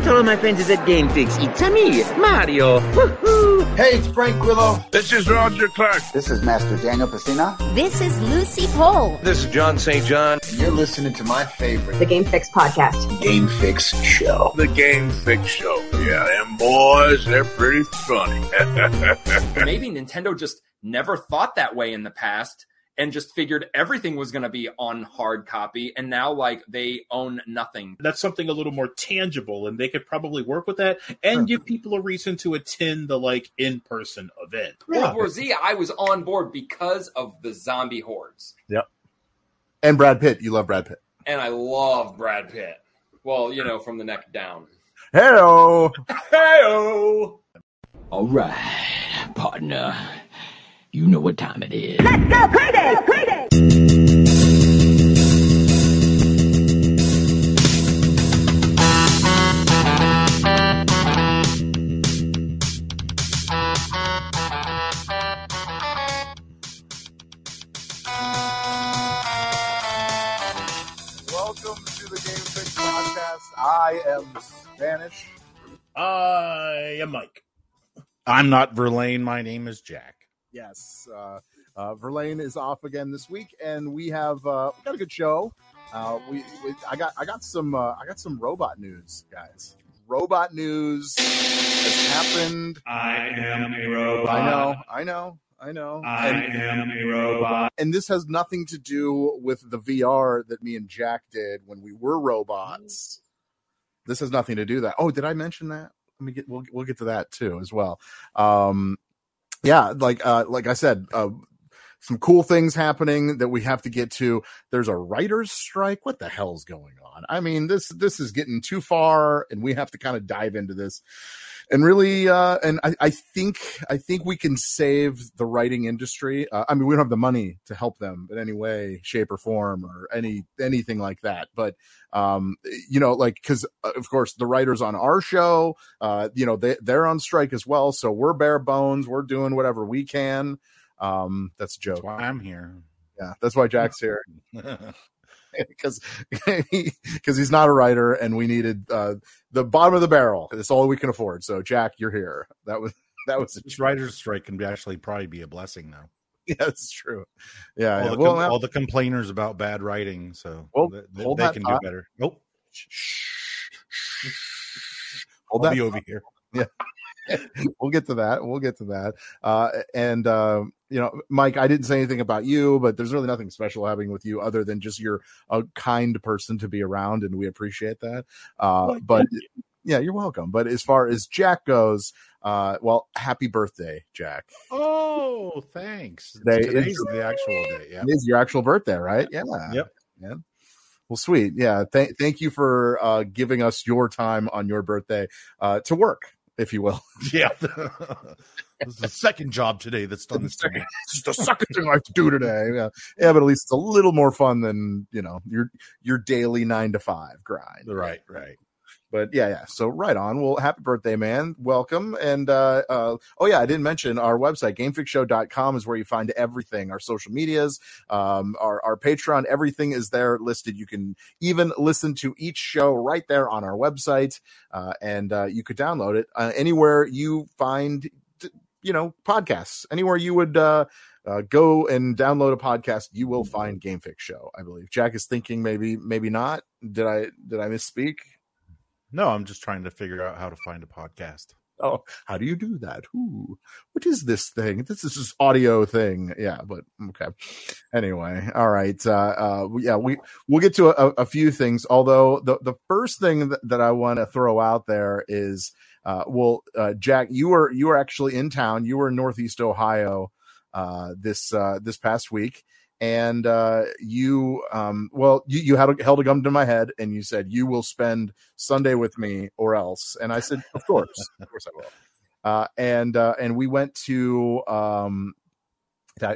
bet all my friends is at Game Fix. It's me, Mario. Woo-hoo. Hey, it's Frank Willow. This is Roger Clark. This is Master Daniel Pesina. This is Lucy Pohl. This is John St. John. And you're listening to my favorite, the Game Fix Podcast. Game Fix Show. The Game Fix Show. Yeah, them boys, they're pretty funny. Maybe Nintendo just never thought that way in the past and just figured everything was going to be on hard copy, and now, like, they own nothing. That's something a little more tangible, and they could probably work with that and give people a reason to attend the, like, in-person event. Yeah. World War Z, I was on board because of the zombie hordes. Yep. And Brad Pitt. You love Brad Pitt. And I love Brad Pitt. Well, you know, from the neck down. Hey-o! Hey-o! All right, partner. You know what time it is. Let's go crazy! Welcome to the Game Fix Podcast. I am Spanish. I am Mike. I'm not Verlaine. My name is Jack. Yes, Verlaine is off again this week, and we have we got a good show. I got some robot news, guys. Robot news has happened. I am a robot. I know. I am a robot. And this has nothing to do with the VR that me and Jack did when we were robots. This has nothing to do with that. Oh, did I mention that? We'll get to that too as well. Yeah, like I said, some cool things happening that we have to get to. There's a writer's strike. What the hell's going on? I mean, this is getting too far, and we have to kind of dive into this. And really, I think we can save the writing industry. I mean, we don't have the money to help them in any way, shape, or form, or anything like that. But you know, like, because of course the writers on our show, you know, they're on strike as well. So we're bare bones. We're doing whatever we can. That's a joke. That's why I'm here. Yeah, that's why Jack's here. Because he's not a writer, and we needed the bottom of the barrel. That's all we can afford. So Jack, you're here. That was this writer's strike can actually probably be a blessing now. Yeah, that's true. Yeah, all the complainers about bad writing, so they can do better. Nope. I'll be over here. Yeah. We'll get to that. And you know, Mike, I didn't say anything about you, but there's really nothing special happening with you other than just you're a kind person to be around, and we appreciate that. But yeah, you're welcome. But as far as Jack goes, well, happy birthday, Jack. Oh, thanks. Today's the actual day. Yeah. It is your actual birthday, right? Yeah. Yep. Yeah. Well, sweet. Yeah. Thank you for giving us your time on your birthday to work, if you will. Yeah. This is the second job today that's done this to me. It's the second thing I have to do today. Yeah, but at least it's a little more fun than, you know, your daily 9-to-5 grind. Right. But yeah. So right on. Well, happy birthday, man. Welcome. And oh yeah, I didn't mention our website, GameFixShow.com, is where you find everything. Our social medias, our Patreon, everything is there listed. You can even listen to each show right there on our website, and you could download it anywhere you find, you know, podcasts. Anywhere you would go and download a podcast, you will find Game Fix Show. I believe Jack is thinking maybe not. Did I misspeak? No, I'm just trying to figure out how to find a podcast. Oh, how do you do that? Ooh, what is this thing? This is this audio thing. Yeah, but okay. Anyway, all right. Yeah, we'll get to a few things. Although the first thing that I want to throw out there is, Jack, you were actually in town. You were in Northeast Ohio this past week. And you held a gun to my head, and you said, you will spend Sunday with me or else. And I said, of course I will. And we went to now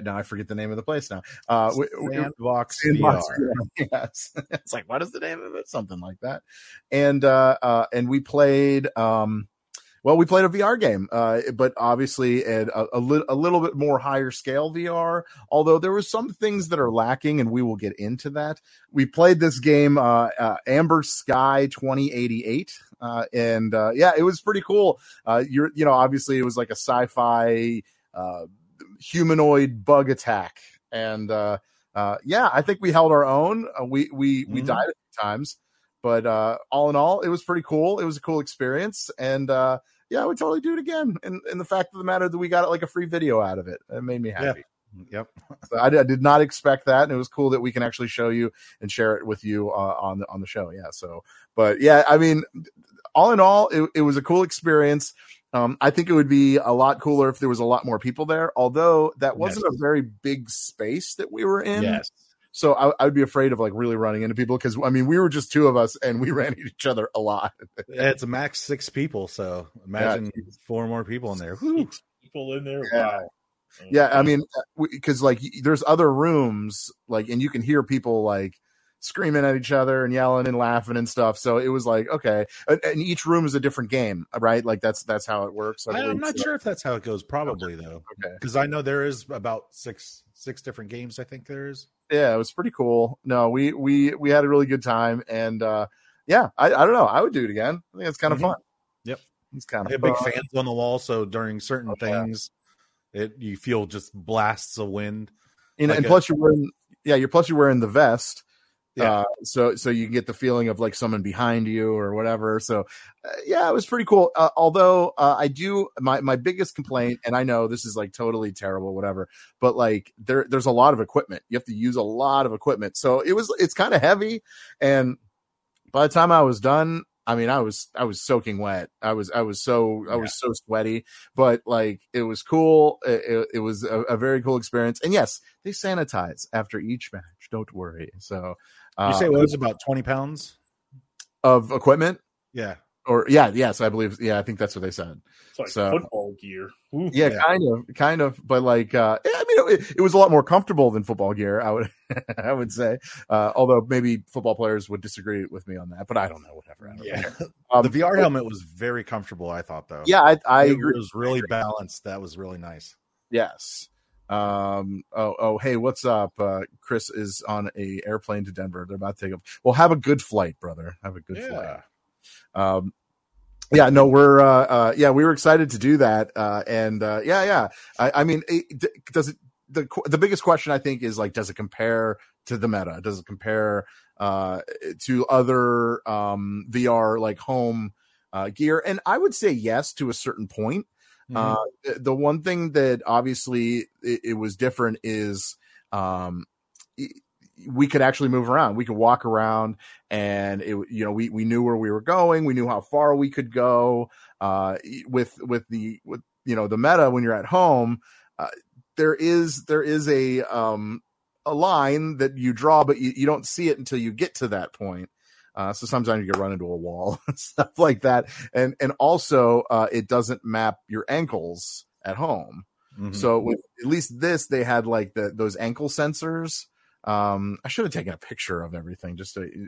I forget the name of the place now. Sandbox VR. Yes, it's like, what is the name of it? Something like that. And we played Well, we played a VR game, but obviously at a little bit more higher scale VR, although there was some things that are lacking, and we will get into that. We played this game, Amber Sky 2088, and yeah, it was pretty cool. Obviously it was like a sci-fi humanoid bug attack, and yeah, I think we held our own. We died a few times. But all in all, it was pretty cool. It was a cool experience. And yeah, I would totally do it again. And the fact of the matter that we got like a free video out of it, it made me happy. Yep. So I did not expect that. And it was cool that we can actually show you and share it with you on the show. Yeah. So, but yeah, I mean, all in all, it was a cool experience. I think it would be a lot cooler if there was a lot more people there, although that wasn't a very big space that we were in. Yes. So I would be afraid of like really running into people because, I mean, we were just two of us and we ran into each other a lot. It's a max 6 people. So imagine 4 more people in there. 6 people in there. Yeah. Wow. Yeah. I mean, because like there's other rooms like and you can hear people like screaming at each other and yelling and laughing and stuff. So it was like, okay. And each room is a different game, right? Like that's how it works. I'm not sure if that's how it goes. Probably though. Okay. Because I know there is about six different games. I think there is. Yeah, it was pretty cool. No, we had a really good time, and yeah, I don't know. I would do it again. I think it's kind of fun. Yep, it's kind of big fans on the wall. So during certain things, you feel just blasts of wind, and plus you're wearing the vest. Yeah, so you get the feeling of like someone behind you or whatever. So yeah, it was pretty cool. Although I do my biggest complaint, and I know this is like totally terrible, whatever, but like there's a lot of equipment. You have to use a lot of equipment, so it's kind of heavy. And by the time I was done, I mean I was soaking wet. I was so sweaty. But like it was cool. It was a very cool experience. And yes, they sanitize after each match. Don't worry. So. You say it was about 20 pounds of equipment? Yeah. Or yes, I believe. Yeah, I think that's what they said. It's like football gear. Ooh, yeah, kind of. But like, I mean, it was a lot more comfortable than football gear. I would say. Although maybe football players would disagree with me on that. But I don't know. Whatever. The VR helmet was very comfortable. I thought though. Yeah, I agree. It was really balanced. That was really nice. Yes. Hey, what's up? Chris is on a airplane to Denver. They're about to take up. Well, have a good flight, brother. Have a good flight. Yeah, no, we're, we were excited to do that. I mean, does it, the biggest question I think is like, does it compare to the meta? Does it compare, to other, VR, like home, gear? And I would say yes, to a certain point. The one thing that obviously it was different is, we could actually move around. We could walk around, and it, you know, we knew where we were going. We knew how far we could go. With you know, the meta when you're at home, there is a line that you draw, but you don't see it until you get to that point. So sometimes you get run into a wall and stuff like that. And also it doesn't map your ankles at home. Mm-hmm. So with at least this, they had like those ankle sensors. I should have taken a picture of everything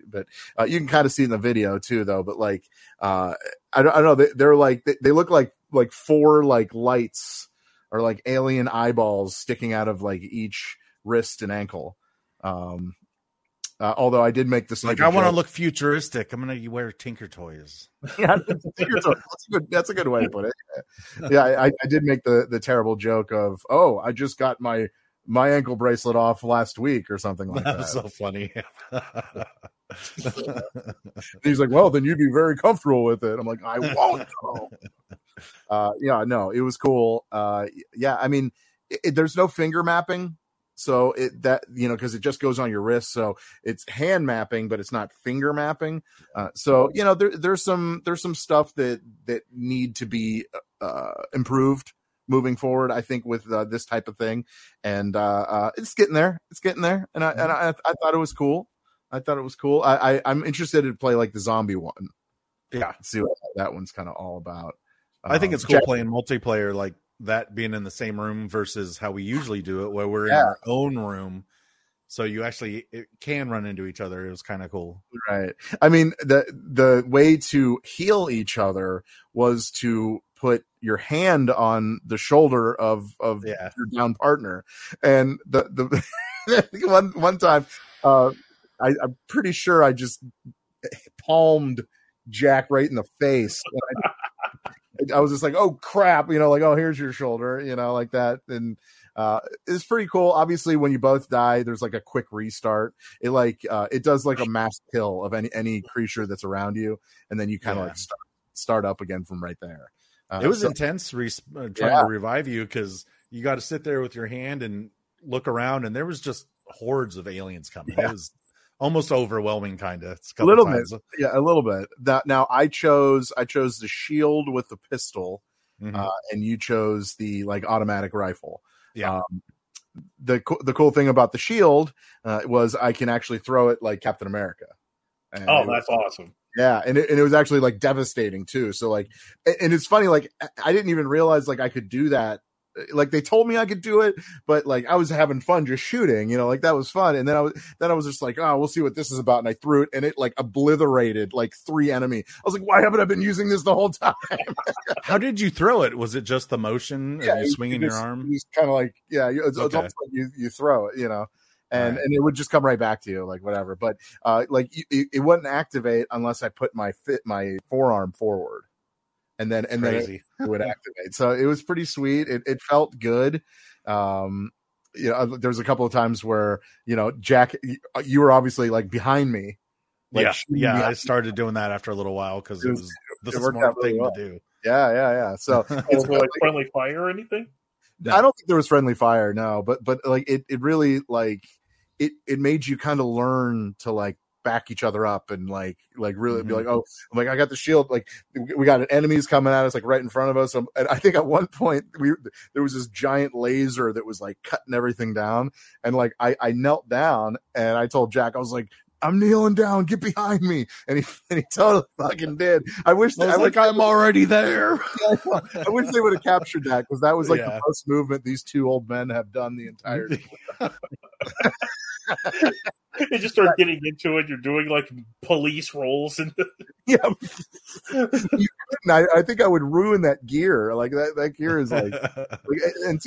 but you can kind of see in the video too, though, but like, I don't know. They're like, they look like 4, like lights or like alien eyeballs sticking out of like each wrist and ankle. Although I did make this like, I want to look futuristic. I'm going to wear Tinker Toys. Yeah, Tinker Toys. That's a good way to put it. Yeah, I did make the terrible joke of, oh, I just got my ankle bracelet off last week or something like that. That's so funny. He's like, well, then you'd be very comfortable with it. I'm like, I won't. Yeah, no, it was cool. Yeah, I mean, there's no finger mapping. So because it just goes on your wrist. So it's hand mapping, but it's not finger mapping. So, you know, there's some stuff that need to be improved moving forward, I think, with this type of thing. And it's getting there. And I thought it was cool. I'm interested to play like the zombie one. Yeah. See what that one's kind of all about. I think it's cool playing multiplayer like that, being in the same room versus how we usually do it, where we're in our own room, so you actually can run into each other. It was kind of cool, right? I mean, the way to heal each other was to put your hand on the shoulder of your down partner. And the one time, I'm pretty sure I just palmed Jack right in the face. I was just like, oh crap, like, oh, here's your shoulder, like that. And it's pretty cool. Obviously, when you both die, there's like a quick restart. It it does like a mass kill of any creature that's around you, and then you kind of start up again from right there. It was intense trying to revive you, because you got to sit there with your hand and look around, and there was just hordes of aliens coming. Yeah. It was almost overwhelming, kind of. A little times. Bit, yeah, a little bit. That now I chose the shield with the pistol, and you chose the automatic rifle. Yeah. The cool thing about the shield was I can actually throw it like Captain America. And awesome. Yeah, and it was actually devastating too. So and it's funny, I didn't even realize I could do that. They told me I could do it, but I was having fun just shooting, that was fun. And then I was just like, oh, we'll see what this is about. And I threw it, and it obliterated 3 enemy. I was like, why haven't I been using this the whole time? How did you throw it? Was it just the motion? Yeah, you swinging your arm? You just kind of it's almost like you throw it, and right. And it would just come right back to you, whatever. But it wouldn't activate unless I put my forearm forward. And then it would activate. So it was pretty sweet. It felt good. There's a couple of times where Jack, you were obviously behind me. I started doing that after a little while because it was the smart thing to do. Yeah. So was there friendly fire or anything? No. I don't think there was friendly fire. No, but it really it made you kind of learn to back each other up and really be oh, I got the shield, we got enemies coming at us right in front of us, and I think at one point there was this giant laser that was cutting everything down, and I knelt down and I told Jack, I was like, I'm kneeling down, get behind me, and he totally fucking did. I wish that I'm already there. I wish they would have captured that, because that was the most movement these two old men have done the entire time. You just start getting into it. You're doing police rolls and yeah. I think I would ruin that gear. That gear is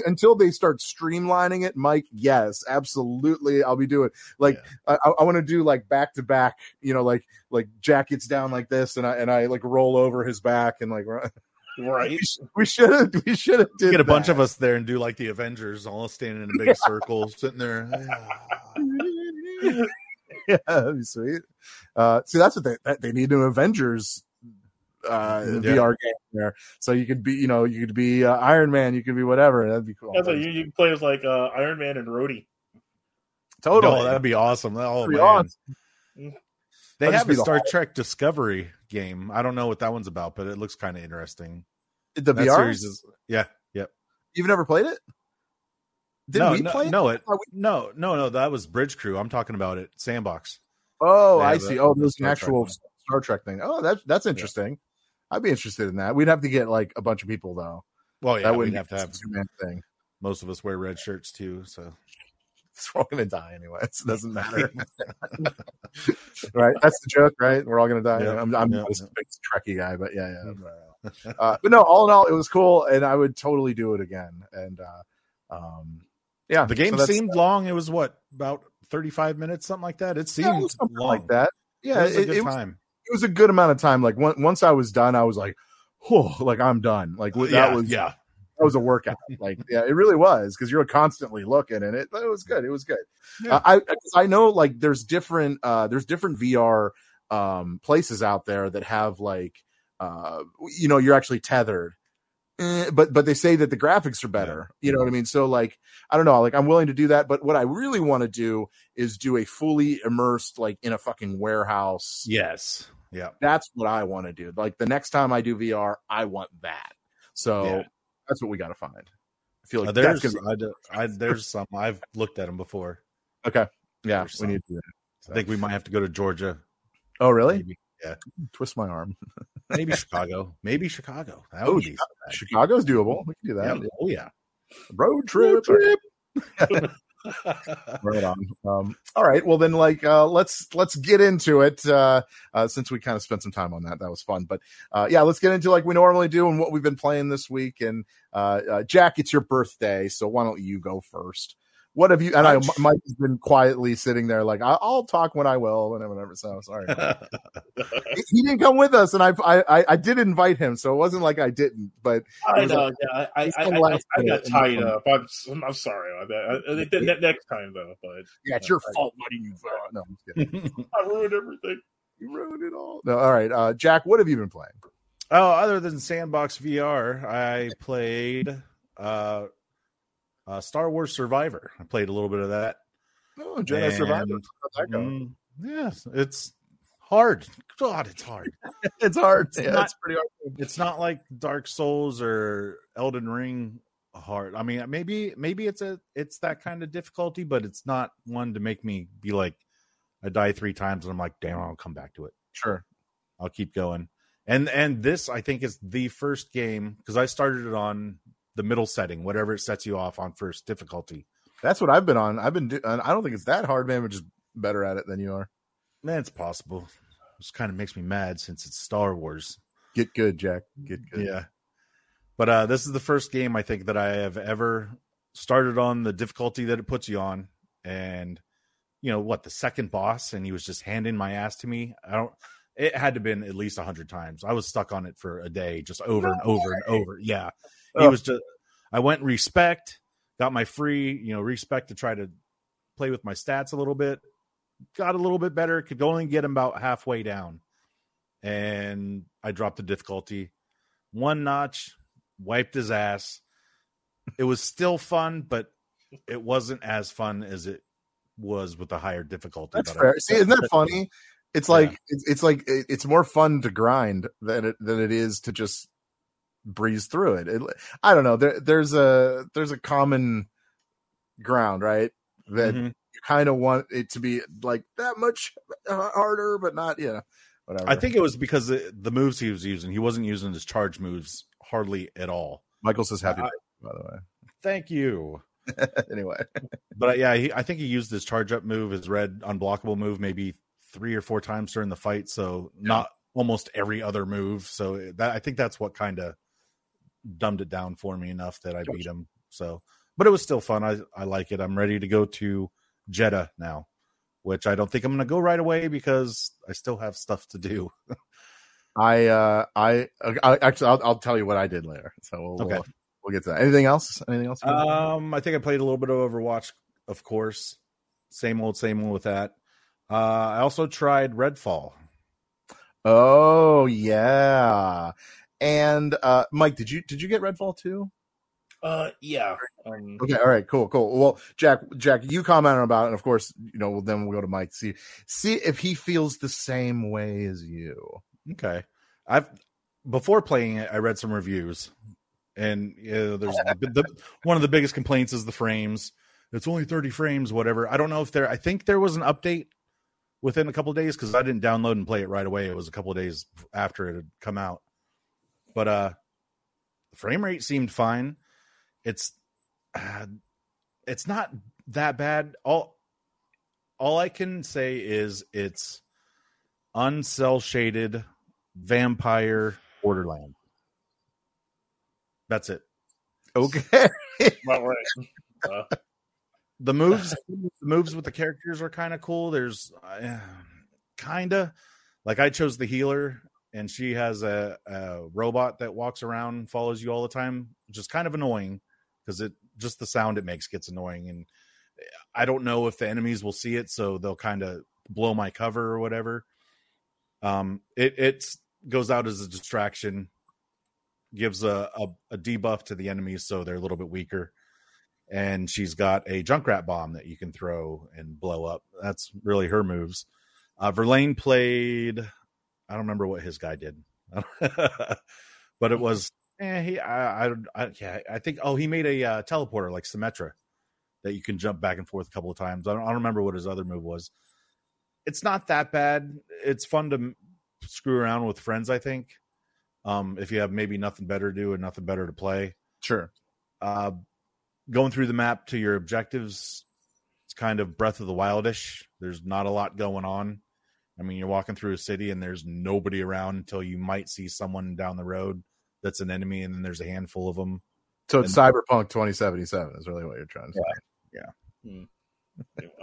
until they start streamlining it. Mike, yes, absolutely. I'll be doing I want to do back to back. Jack gets down like this, and I roll over his back and Right, we should have get a bunch of us there and do the Avengers, all standing in a big circle, sitting there. Yeah, that'd be sweet. See, that's what they need an Avengers VR game there, so you could be, you could be Iron Man, you could be whatever. That'd be cool. Yeah, so you can play as Iron Man and Rhodey. Totally, that'd be awesome. Oh, man. Awesome. They have a Star Trek Discovery game. I don't know what that one's about, but it looks kind of interesting. The VR series is yep. You've never played it? Didn't we play it? No. That was Bridge Crew. I'm talking about it. Sandbox. Oh, I see. Oh, there's an actual Star Trek thing. Oh, that's interesting. Yeah. I'd be interested in that. We'd have to get a bunch of people though. Well, yeah, we'd have to have two-man thing. Most of us wear red shirts too, so. We're all gonna die anyway. It doesn't matter, right? That's the joke, right? We're all gonna die. Yeah. I'm not a big Trekkie guy, but yeah. But no, all in all, it was cool, and I would totally do it again. And the game seemed long. It was about 35 minutes, something like that. It seemed something long. Like that. Yeah, it was a good amount of time. Once I was done, I was like, "Whoa!" I'm done. That was a workout. It really was, because you're constantly looking, and it was good. It was good. Yeah. I know there's different VR places out there that have you're actually tethered, but they say that the graphics are better. Yeah. You know what I mean? So I don't know. I'm willing to do that, but what I really want to do is do a fully immersed in a fucking warehouse. Yes. Yeah. That's what I want to do. The next time I do VR, I want that. So. Yeah. That's what we got to find. I feel like there's some. I've looked at them before. Okay. Yeah. We need to do that. So. I think we might have to go to Georgia. Oh, really? Maybe. Yeah. Twist my arm. Maybe Chicago. That would be Chicago's doable. We can do that. Yeah. Oh, yeah. Road trip. Right on. All right. Well, then, let's get into it. Since we kind of spent some time on that, that was fun. But yeah, let's get into like we normally do and what we've been playing this week. And Jack, it's your birthday, so why don't you go first? What have you? And I, Mike has been quietly sitting there, like I'll talk when I will and whatever. So sorry, he didn't come with us, and I did invite him, so it wasn't like I didn't. But I know, yeah, I got tied up. I'm sorry. Next time though, but yeah, it's your fault, buddy. No, I'm kidding. I ruined everything. You ruined it all. No, all right, Jack. What have you been playing? Oh, other than Sandbox VR, I played. Star Wars Survivor. I played a little bit of that. Oh, Jedi Survivor. Yes, it's hard. God, it's hard. It's hard. It's pretty hard. It's not like Dark Souls or Elden Ring hard. I mean, maybe it's that kind of difficulty, but it's not one to make me be like, I die 3 times and I'm like, damn, I'll come back to it. Sure, I'll keep going. And this I think is the first game because I started it on. The middle setting, whatever it sets you off on first difficulty. That's what I've been on. I don't think it's that hard, man. We're just better at it than you are. Man, it's possible. It kind of makes me mad since it's Star Wars. Get good, Jack. Get good. Yeah. But this is the first game, I think, that I have ever started on the difficulty that it puts you on. And, you know, what, the second boss, and he was just handing my ass to me. It had to have been at least 100 times. I was stuck on it for a day, just over and over and over. Yeah. He was just. I went respect, got my free, respect to try to play with my stats a little bit. Got a little bit better, could only get him about halfway down, and I dropped the difficulty 1 notch, wiped his ass. It was still fun, but it wasn't as fun as it was with the higher difficulty. That's fair. See, isn't that funny? It's like it's more fun to grind than it is to just. Breeze through it. I don't know. There's a common ground, right? That you kind of want it to be like that much harder, but not whatever. I think it was because the moves he was using, he wasn't using his charge moves hardly at all. Michael says happy birthday, by the way. Thank you. Anyway, but yeah, I think he used his charge up move, his red unblockable move, maybe 3 or 4 times during the fight. So not almost every other move. So that, I think that's what kind of. Dumbed it down for me enough that I beat him. So, but it was still fun. I like it. I'm ready to go to Jeddah now, which I don't think I'm going to go right away because I still have stuff to do. I actually, I'll tell you what I did later. So we'll get to that. Anything else? I think I played a little bit of Overwatch, of course. Same old with that. I also tried Redfall. Oh yeah. And Mike, did you get Redfall too? Yeah. Okay. All right. Cool. Well, Jack, you commented about it, and of course, then we'll go to Mike see if he feels the same way as you. Okay. Before playing it, I read some reviews, and there's one of the biggest complaints is the frames. It's only 30 frames, whatever. I don't know if I think there was an update within a couple of days because I didn't download and play it right away. It was a couple of days after it had come out. But the frame rate seemed fine. It's not that bad. All I can say is it's uncell shaded vampire Borderland. That's it. Okay. The moves with the characters are kind of cool. There's I chose the healer. And she has a robot that walks around and follows you all the time, which is kind of annoying because just the sound it makes gets annoying. And I don't know if the enemies will see it, so they'll kind of blow my cover or whatever. It goes out as a distraction, gives a debuff to the enemies so they're a little bit weaker. And she's got a Junkrat bomb that you can throw and blow up. That's really her moves. Verlaine played... I don't remember what his guy did, but it was, he made a teleporter like Symmetra that you can jump back and forth a couple of times. I don't remember what his other move was. It's not that bad. It's fun to screw around with friends. I think if you have maybe nothing better to do and nothing better to play, sure. Going through the map to your objectives It's kind of Breath of the Wild-ish. There's not a lot going on. I mean, you're walking through a city and there's nobody around until you might see someone down the road that's an enemy, and then there's a handful of them. So it's Cyberpunk 2077 is really what you're trying to say. Yeah.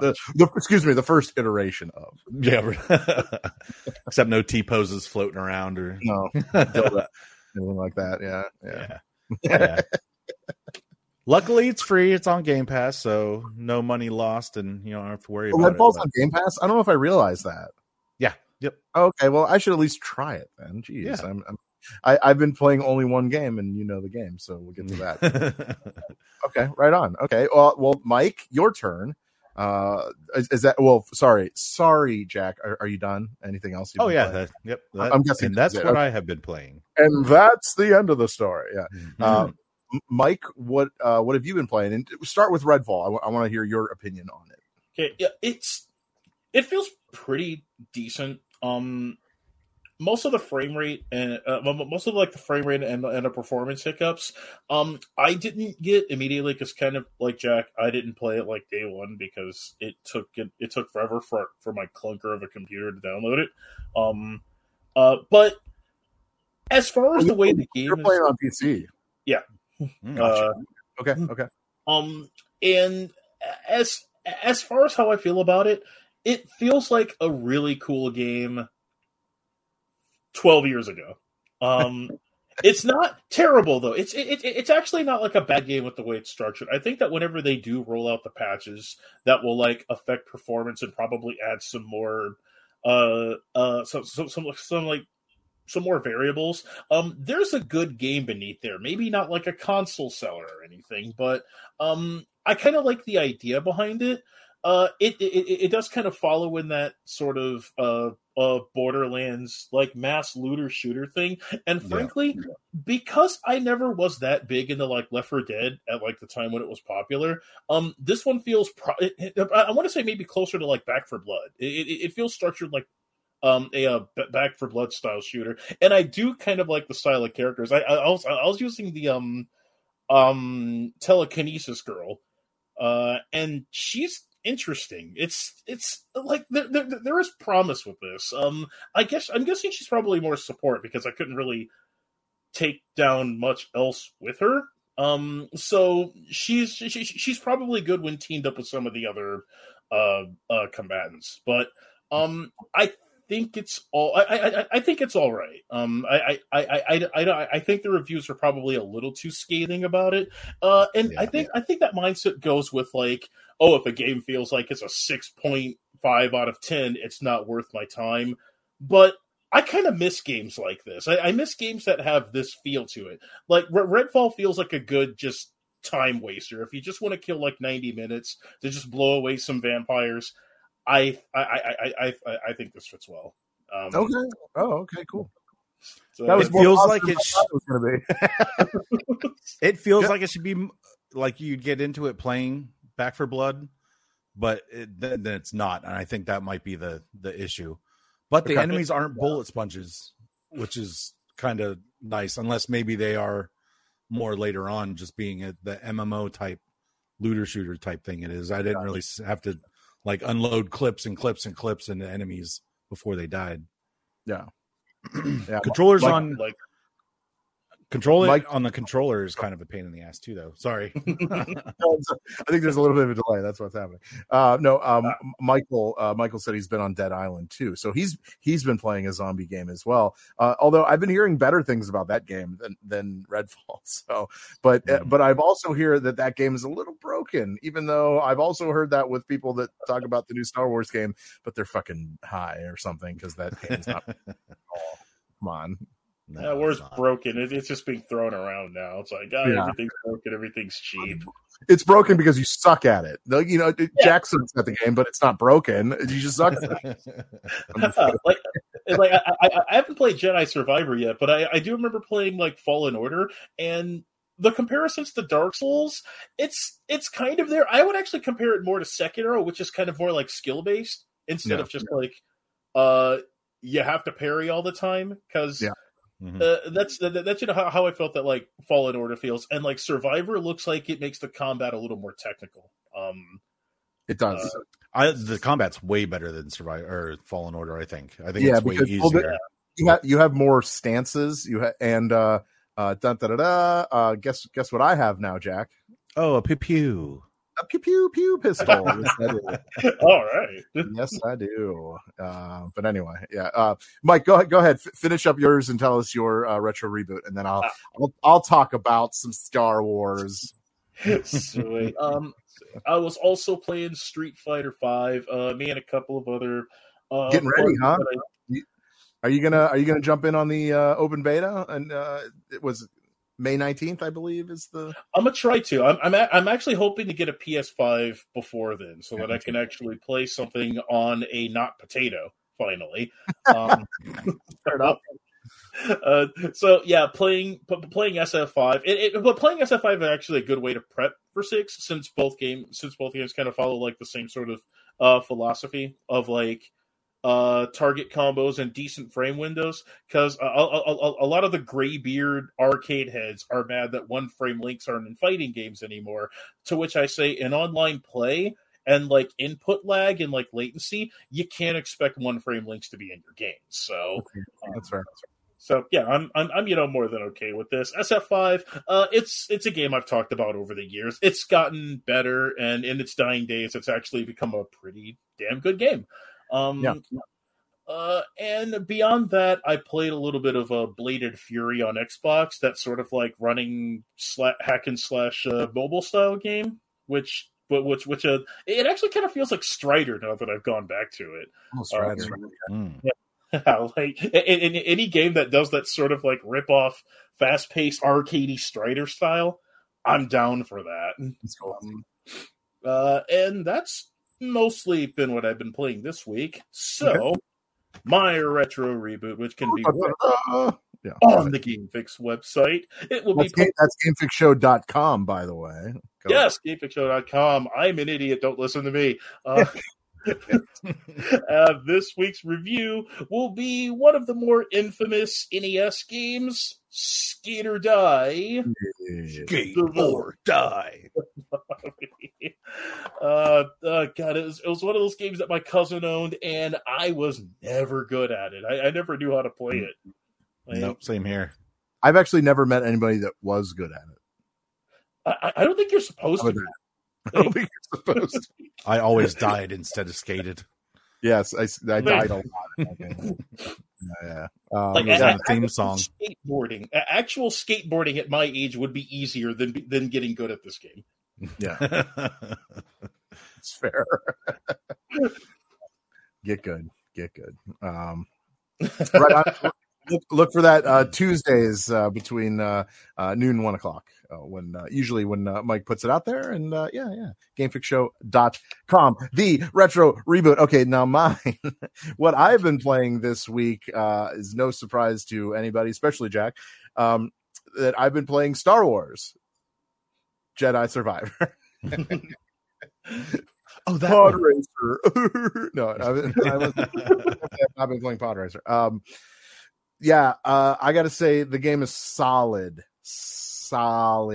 Mm. The first iteration of. Yeah. Except no T-poses floating around or anything like that. Yeah. Luckily, it's free. It's on Game Pass, so no money lost, and you don't have to worry about it. Redfall's on Game Pass? I don't know if I realized that. Yeah. Yep. Okay, well, I should at least try it then. Jeez. Yeah. I've been playing only one game, and you know the game, so we'll get to that. Okay, right on. Okay, well, Mike, your turn. Sorry, Jack. Are you done? Anything else? You've Yep. I'm guessing that's what I have been playing, and that's the end of the story. Yeah. Mm-hmm. Mike, what have you been playing? And start with Redfall. I want to hear your opinion on it. Okay, yeah, it feels pretty decent. Most of the frame rate and the frame rate and the performance hiccups, I didn't get immediately because, kind of like Jack, I didn't play it like day one because it took forever for my clunker of a computer to download it. But as far as the way the game, you're playing on PC, yeah. Gotcha. Okay. And as far as how I feel about it, it feels like a really cool game 12 years ago. It's not terrible though. It's actually not like a bad game with the way it's structured. I think that whenever they do roll out the patches that will like affect performance and probably add some more some more variables. There's a good game beneath there. Maybe not like a console seller or anything, but I kind of like the idea behind it. It does kind of follow in that sort of Borderlands like mass looter shooter thing. And frankly, because I never was that big into like Left 4 Dead at like the time when it was popular, this one feels I want to say maybe closer to like Back 4 Blood. It feels structured like a Back 4 Blood style shooter, and I do kind of like the style of characters. I was using the telekinesis girl, and she's interesting. It's like there is promise with this. I'm guessing she's probably more support because I couldn't really take down much else with her. So she's probably good when teamed up with some of the other combatants, but I think it's all right. I think the reviews are probably a little too scathing about it. I think that mindset goes with like, oh, if a game feels like it's a 6.5 out of 10, it's not worth my time. But I kind of miss games like this. I miss games that have this feel to it. Like Redfall feels like a good just time waster. If you just want to kill like 90 minutes to just blow away some vampires, I think this fits well. Okay. Oh, okay. Cool. So that feels like it feels like it should be like you'd get into it playing Back 4 Blood, but then it's not, and I think that might be the issue. But the enemies aren't bullet sponges, which is kind of nice, unless maybe they are more later on. Just being the MMO type looter shooter type thing, it is. I didn't really have to like unload clips into enemies before they died. Yeah. Controllers like, on like controlling like, on the controller is kind of a pain in the ass too, though. Sorry. I think there's a little bit of a delay. That's what's happening. Michael said he's been on Dead Island too, so he's been playing a zombie game as well. Although I've been hearing better things about that game than Redfall. So, but I've also heard that game is a little broken. Even though I've also heard that with people that talk about the new Star Wars game, but they're fucking high or something because that game's not. At all. Come on. No, that word's broken. It's just being thrown around now. It's like, everything's broken, everything's cheap. It's broken because you suck at it. You know, Jack sucks at the game, but it's not broken. You just suck at it. I haven't played Jedi Survivor yet, but I do remember playing like Fallen Order, and the comparisons to Dark Souls, it's kind of there. I would actually compare it more to Sekiro, which is kind of more like skill based instead of just like you have to parry all the time because. Yeah. Mm-hmm. That's how I felt that like Fallen Order feels, and like Survivor looks like it makes the combat a little more technical. It does. The combat's way better than Survivor or Fallen Order. I think it's way easier. You have more stances. Guess what I have now, Jack? Oh, a pew pew. A pew pew pew pistol. All right. Yes, I do. But anyway, yeah. Mike, go ahead. Finish up yours and tell us your retro reboot, and then I'll talk about some Star Wars. Sweet. I was also playing Street Fighter 5. Me and a couple of other. Getting ready, huh? Are you gonna jump in on the open beta? And it was May 19th, I believe, is the. I'm gonna try to. I'm actually hoping to get a PS5 before then, so that I can actually play something on a not potato. Finally, start up. Playing SF5. Playing SF5 is actually a good way to prep for 6, since both games kind of follow like the same sort of philosophy of like. Target combos and decent frame windows, because a lot of the graybeard arcade heads are mad that one frame links aren't in fighting games anymore. To which I say, in online play and like input lag and like latency, you can't expect one frame links to be in your game. So that's fair. So yeah, I'm more than okay with this. SF5, it's a game I've talked about over the years. It's gotten better, and in its dying days, it's actually become a pretty damn good game. And beyond that, I played a little bit of a Bladed Fury on Xbox. That's sort of like running hack and slash mobile style game, which it actually kind of feels like Strider now that I've gone back to it. Oh, Strider. Like in any game that does that sort of like rip off, fast paced, arcadey Strider style, I'm down for that. That's cool. And that's. Mostly been what I've been playing this week. So, my retro reboot, which can be on the Game Fix website, it will be. That's GameFixShow.com, by the way. Yes, GameFixShow.com. I'm an idiot. Don't listen to me. This week's review will be one of the more infamous NES games, Skate or Die. Skate or Die. God, it was one of those games that my cousin owned, and I was never good at it. I never knew how to play it. Nope, same here. I've actually never met anybody that was good at it. I don't think you're supposed to. I don't think you're supposed to. I always died instead of skated. Yes, I died a lot. Yeah. Theme song. Actual skateboarding at my age would be easier than getting good at this game. Yeah. It's fair. Get good. Right on. Look for that Tuesdays between noon and 1 o'clock. When Mike puts it out there, and GameFixShow.com, the retro reboot. Okay, now mine. What I've been playing this week is no surprise to anybody, especially Jack, that I've been playing Star Wars Jedi Survivor. Oh, that Pod Racer. No, I've been playing Pod Racer. I got to say the game is solid. All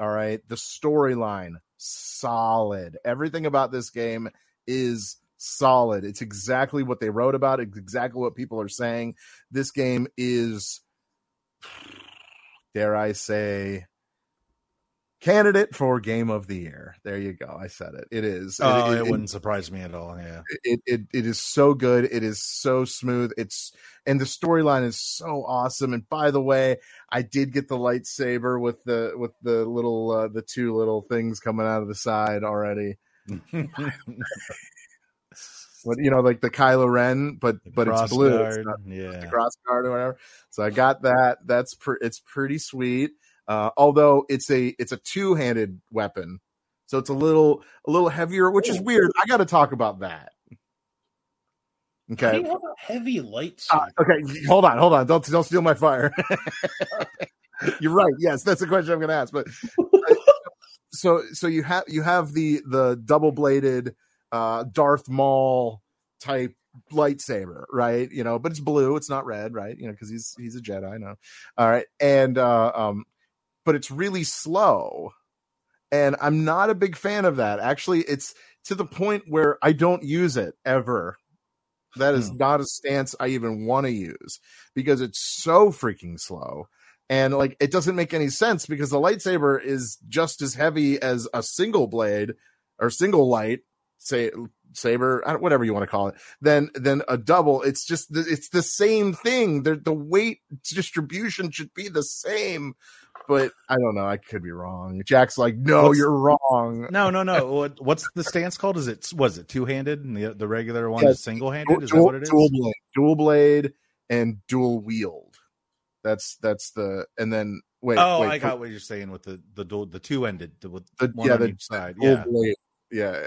right. The storyline, solid. Everything about this game is solid. It's exactly what they wrote about. It's exactly what people are saying. This game is, dare I say, candidate for Game of the Year. There you go. I said it. It is. It wouldn't surprise me at all. Yeah. It is so good. It is so smooth. And the storyline is so awesome. And by the way, I did get the lightsaber with the little the two little things coming out of the side already. But like the Kylo Ren, but it's blue. Guard, it's not, the cross guard or whatever. So I got that. That's it's pretty sweet. Although it's a two-handed weapon, so it's a little heavier, which is weird. I got to talk about that. Okay. You have a heavy lightsaber. Okay, hold on. Don't steal my fire. You're right. Yes, that's the question I'm going to ask. But so you have the double-bladed Darth Maul type lightsaber, right? But it's blue. It's not red, right? Because he's a Jedi now. All right, and but it's really slow, And I'm not a big fan of that. Actually, it's to the point where I don't use it ever. That is not a stance I even want to use because it's so freaking slow. And like, it doesn't make any sense because the lightsaber is just as heavy as a single blade or single light saber, whatever you want to call it, than a double. It's just, it's the same thing. The weight distribution should be the same. But I don't know. I could be wrong. Jack's like, no, you're wrong. No. What's the stance called? Was it two-handed and the regular one is single-handed? Is that what it is? Dual blade and dual wield. That's the, and then wait. Oh, wait, I got what you're saying with the dual, the two-ended, on each side. Yeah. Blade. Yeah.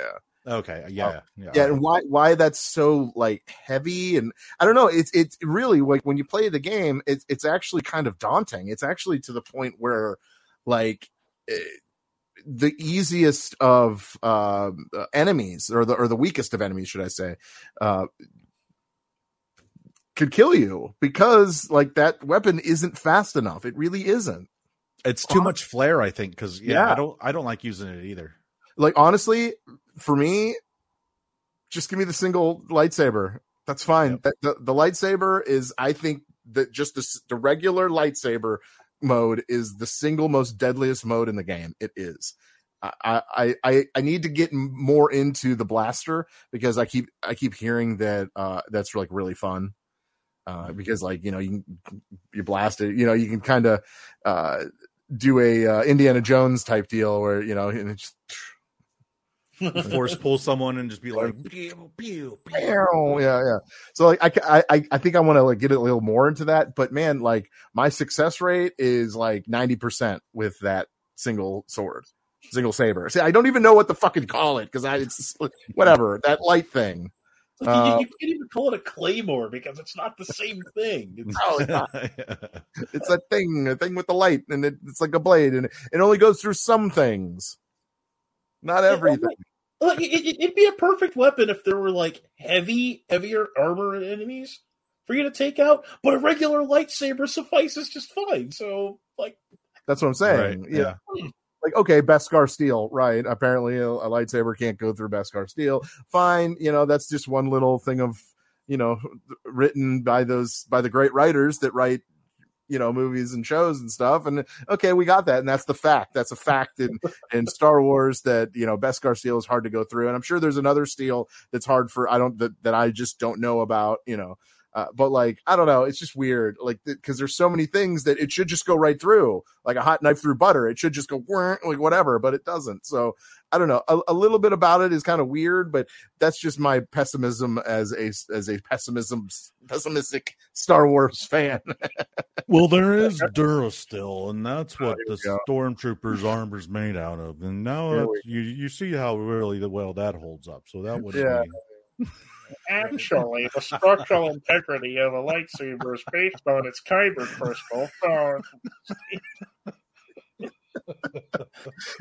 Okay. Yeah. Yeah. And why that's so like heavy, and I don't know. It's really like when you play the game, it's actually kind of daunting. It's actually to the point where like the easiest of enemies or the weakest of enemies, should I say, could kill you because like that weapon isn't fast enough. It really isn't. It's too much flair, I think. Cause I don't like using it either. Like, honestly, for me, just give me the single lightsaber. That's fine. Yep. The lightsaber is, I think, that just the regular lightsaber mode is the single most deadliest mode in the game. It is. I need to get more into the blaster because I keep hearing that that's like really fun because like, you know, you blast it, you know, you can kind of do a Indiana Jones type deal where, you know, and it just force pull someone and just be like pew, pew, pew. Yeah. So like I think I want to like get a little more into that, but man, like my success rate is like 90% with that single saber. See, I don't even know what the fucking call it because it's whatever that light thing. You can't even call it a claymore because it's not the same thing. It's not. It's a thing with the light, and it's like a blade, and it only goes through some things. Not everything. Look, it'd be a perfect weapon if there were like heavier armor and enemies for you to take out, but a regular lightsaber suffices just fine. So, like, that's what I'm saying. Right. Yeah. Like, okay, Beskar Steel, right? Apparently, a lightsaber can't go through Beskar Steel. Fine, you know, that's just one little thing of, you know, written by the great writers that write, you know, movies and shows and stuff. And okay, we got that. And that's the fact. That's a fact in Star Wars that, you know, Beskar Steel is hard to go through. And I'm sure there's another steel that's hard that I just don't know about, you know. But like, I don't know. It's just weird. Like, cause there's so many things that it should just go right through, like a hot knife through butter. It should just go like whatever, but it doesn't. So I don't know. A little bit about it is kind of weird, but that's just my pessimism as a pessimistic Star Wars fan. Well, there is Durasteel, and that's what the Stormtrooper's armor's made out of. And now you see how really well that holds up. So that would be. Actually, the structural integrity of a lightsaber is based on its kyber crystal.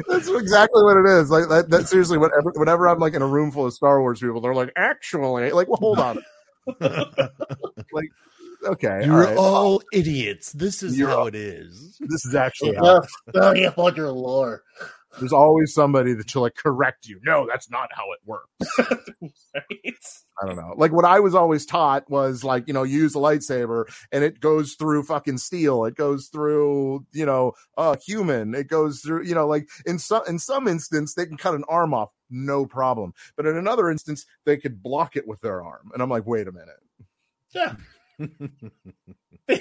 That's exactly what it is. Like that seriously, whenever I'm like in a room full of Star Wars people, they're like, actually, like, well, hold on. Like, okay, you're all idiots. This is how it is. This is actually study about your lore. There's always somebody that will like correct you. No, that's not how it works. Right? I don't know. Like what I was always taught was like, you know, use a lightsaber and it goes through fucking steel. It goes through, you know, human. It goes through, you know, like in some instance they can cut an arm off, no problem. But in another instance they could block it with their arm. And I'm like, wait a minute. Yeah.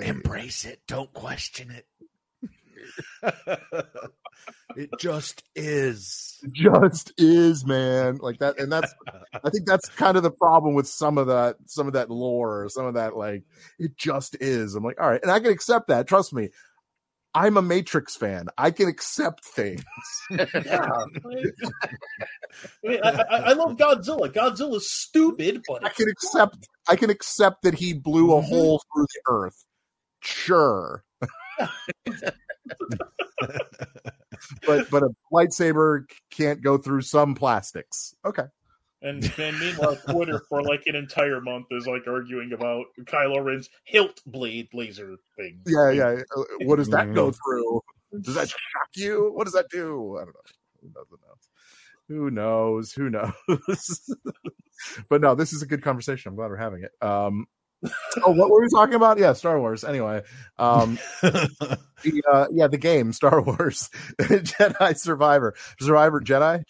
Embrace it. Don't question it. It just is, man, like that. And that's I think that's kind of the problem with some of that lore, some of that, like, it just is. I'm like, all right, and I can accept that. Trust me, I'm a Matrix fan. I can accept things. Yeah. I mean, I love Godzilla. Godzilla's stupid, but I can accept that he blew a hole through the earth. Sure. but a lightsaber can't go through some plastics. Okay. And meanwhile, Twitter for like an entire month is like arguing about Kylo Ren's hilt blade laser thing. Yeah. What does that go through? Does that shock you? What does that do? I don't know. Who knows? But no, this is a good conversation. I'm glad we're having it. What were we talking about? Yeah, Star Wars. Anyway, the game Star Wars Jedi Survivor. Yeah, I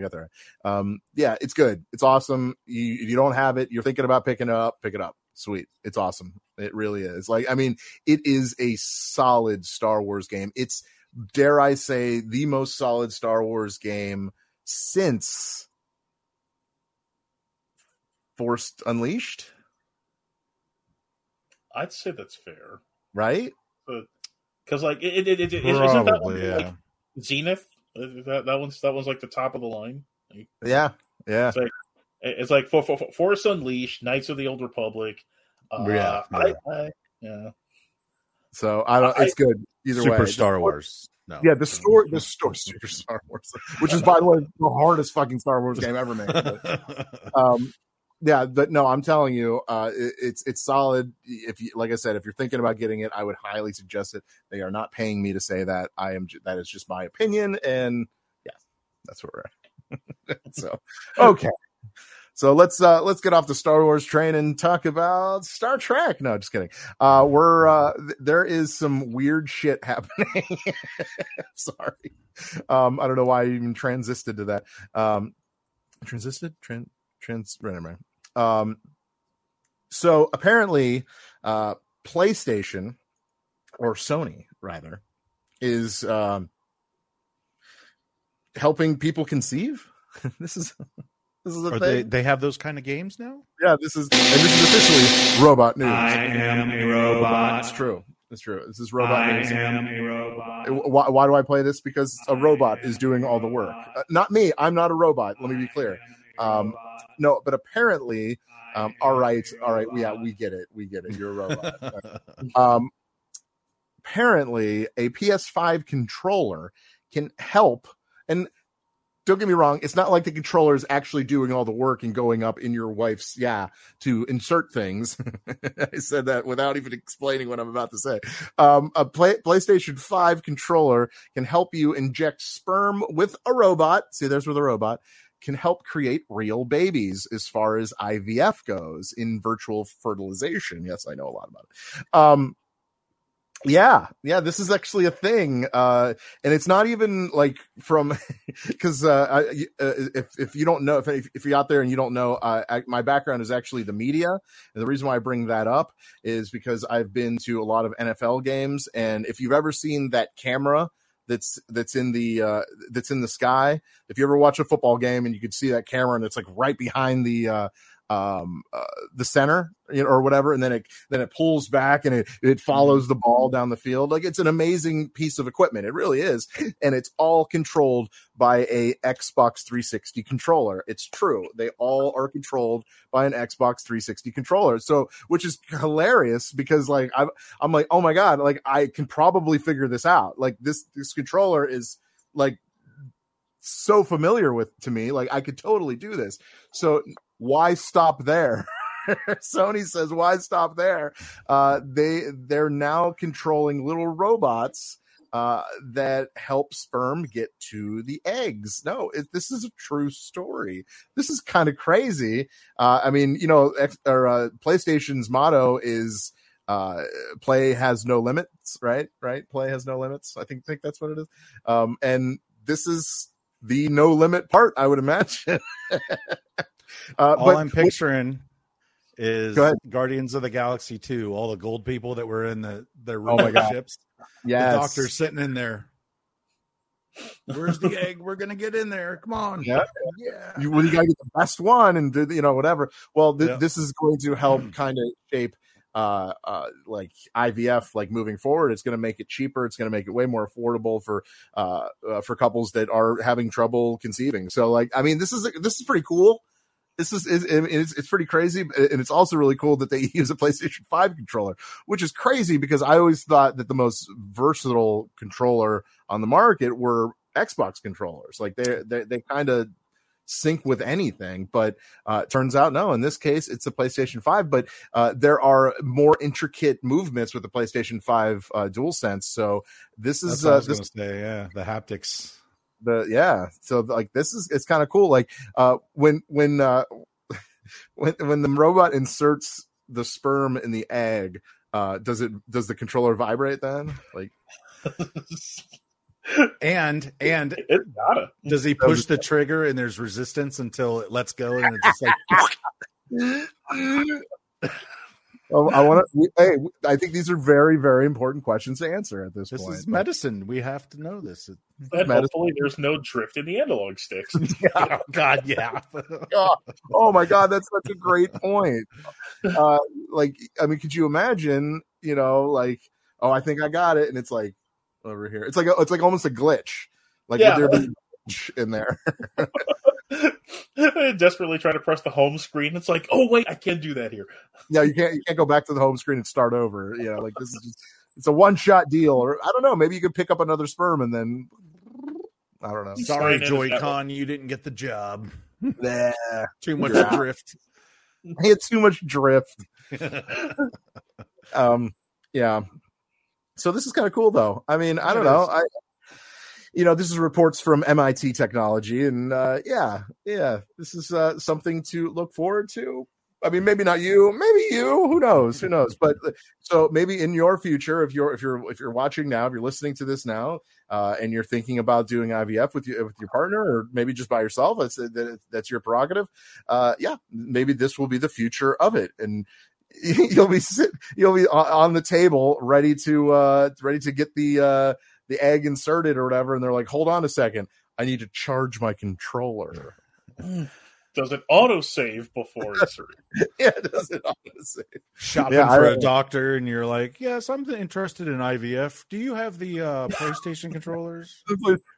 got that right. Yeah, it's good. It's awesome. If you don't have it, you're thinking about picking it up, pick it up. Sweet. It's awesome. It really is. Like, I mean, it is a solid Star Wars game. It's, dare I say, the most solid Star Wars game since Force Unleashed. I'd say that's fair, right? Because like it isn't that one, yeah. Like Zenith. That one's like the top of the line. Like, yeah. It's like for Force Unleashed, Knights of the Old Republic. Yeah. So I don't. It's good either way. Super Star Wars. No. Yeah, the story, Super Star Wars, which is by the way the hardest fucking Star Wars game ever made. But, yeah, but no, I'm telling you, it's solid. If you, like I said, if you're thinking about getting it, I would highly suggest it. They are not paying me to say that. That is just my opinion, and yeah, that's where we're at. So okay, so let's get off the Star Wars train and talk about Star Trek. No, just kidding. There is some weird shit happening. Sorry, I don't know why I even transisted to that. So apparently PlayStation, or Sony rather, is helping people conceive. This is a thing. They have those kind of games now? Yeah, this is officially robot news. I am a robot. It's true. This is robot news. I am a robot. Why do I play this? Because a robot is doing all the work. Not me. I'm not a robot. Let me be clear. No, but apparently, all right. Yeah, we get it. You're a robot. Apparently a PS5 controller can help. And don't get me wrong. It's not like the controller is actually doing all the work and going up in your wife's, to insert things. I said that without even explaining what I'm about to say. PlayStation 5 controller can help you inject sperm with a robot. See, there's with a robot. Can help create real babies as far as IVF goes in virtual fertilization. Yes, I know a lot about it. This is actually a thing. And it's not even like because if you don't know, if you're out there and you don't know, my background is actually the media. And the reason why I bring that up is because I've been to a lot of NFL games. And if you've ever seen that camera that's in the sky. If you ever watch a football game and you could see that camera and it's like right behind the center, or whatever, and then it pulls back and it follows the ball down the field. Like, it's an amazing piece of equipment. It really is, and it's all controlled by a Xbox 360 controller. It's true. They all are controlled by an Xbox 360 controller. So, which is hilarious because like I'm like, oh my god, like I can probably figure this out. Like this controller is like so familiar to me. Like I could totally do this. So why stop there? Sony says, why stop there? They're now controlling little robots that help sperm get to the eggs. No, this is a true story. This is kind of crazy. I mean, you know, PlayStation's motto is play has no limits, right? Play has no limits. I think that's what it is. And this is the no limit part, I would imagine. All I'm picturing is Guardians of the Galaxy 2, all the gold people that were in their robotic ships. Yes. The doctor sitting in there. Where's the egg? We're going to get in there. Come on. Yeah. You got to get the best one and, whatever. Well, this is going to help kind of shape like IVF, like moving forward. It's going to make it cheaper. It's going to make it way more affordable for couples that are having trouble conceiving. So like, I mean, this is pretty cool. It's pretty crazy, and it's also really cool that they use a PlayStation 5 controller, which is crazy because I always thought that the most versatile controller on the market were Xbox controllers. Like they kind of sync with anything, but turns out no, in this case it's the PlayStation 5, but there are more intricate movements with the PlayStation 5 DualSense, so this is the haptics, so like this is, it's kind of cool, like when the robot inserts the sperm in the egg, does the controller vibrate then? Like and it's gotta. Does he push the trigger and there's resistance until it lets go and it's just like I think these are very, very important questions to answer at this point. This is medicine. We have to know this. And hopefully there's no drift in the analog sticks. Oh, God, yeah. Oh, my God, that's such a great point. Could you imagine, I think I got it, and it's like over here. It's like almost a glitch. Like, yeah. Would there be a glitch in there? I desperately try to press the home screen. It's like, oh wait, I can't do that here. Yeah, you can't go back to the home screen and start over. Yeah, like this is just, it's a one-shot deal. Or I don't know, maybe you could pick up another sperm and then I don't know. Sorry, Joy-Con, you didn't get the job. Nah, too much drift. I had too much drift. Yeah. So this is kind of cool, though. I mean, I don't know. This is reports from MIT Technology, and this is something to look forward to. I mean, maybe not you, maybe you. Who knows? But so maybe in your future, if you're watching now, if you're listening to this now, and you're thinking about doing IVF with your partner, or maybe just by yourself, that's your prerogative. Maybe this will be the future of it, and you'll be on the table ready to get the egg inserted or whatever, and they're like, hold on a second, I need to charge my controller. Does it autosave before insertion? Yeah, does it autosave? Shopping for a doctor, and you're like, yes, I'm interested in IVF. Do you have the PlayStation controllers?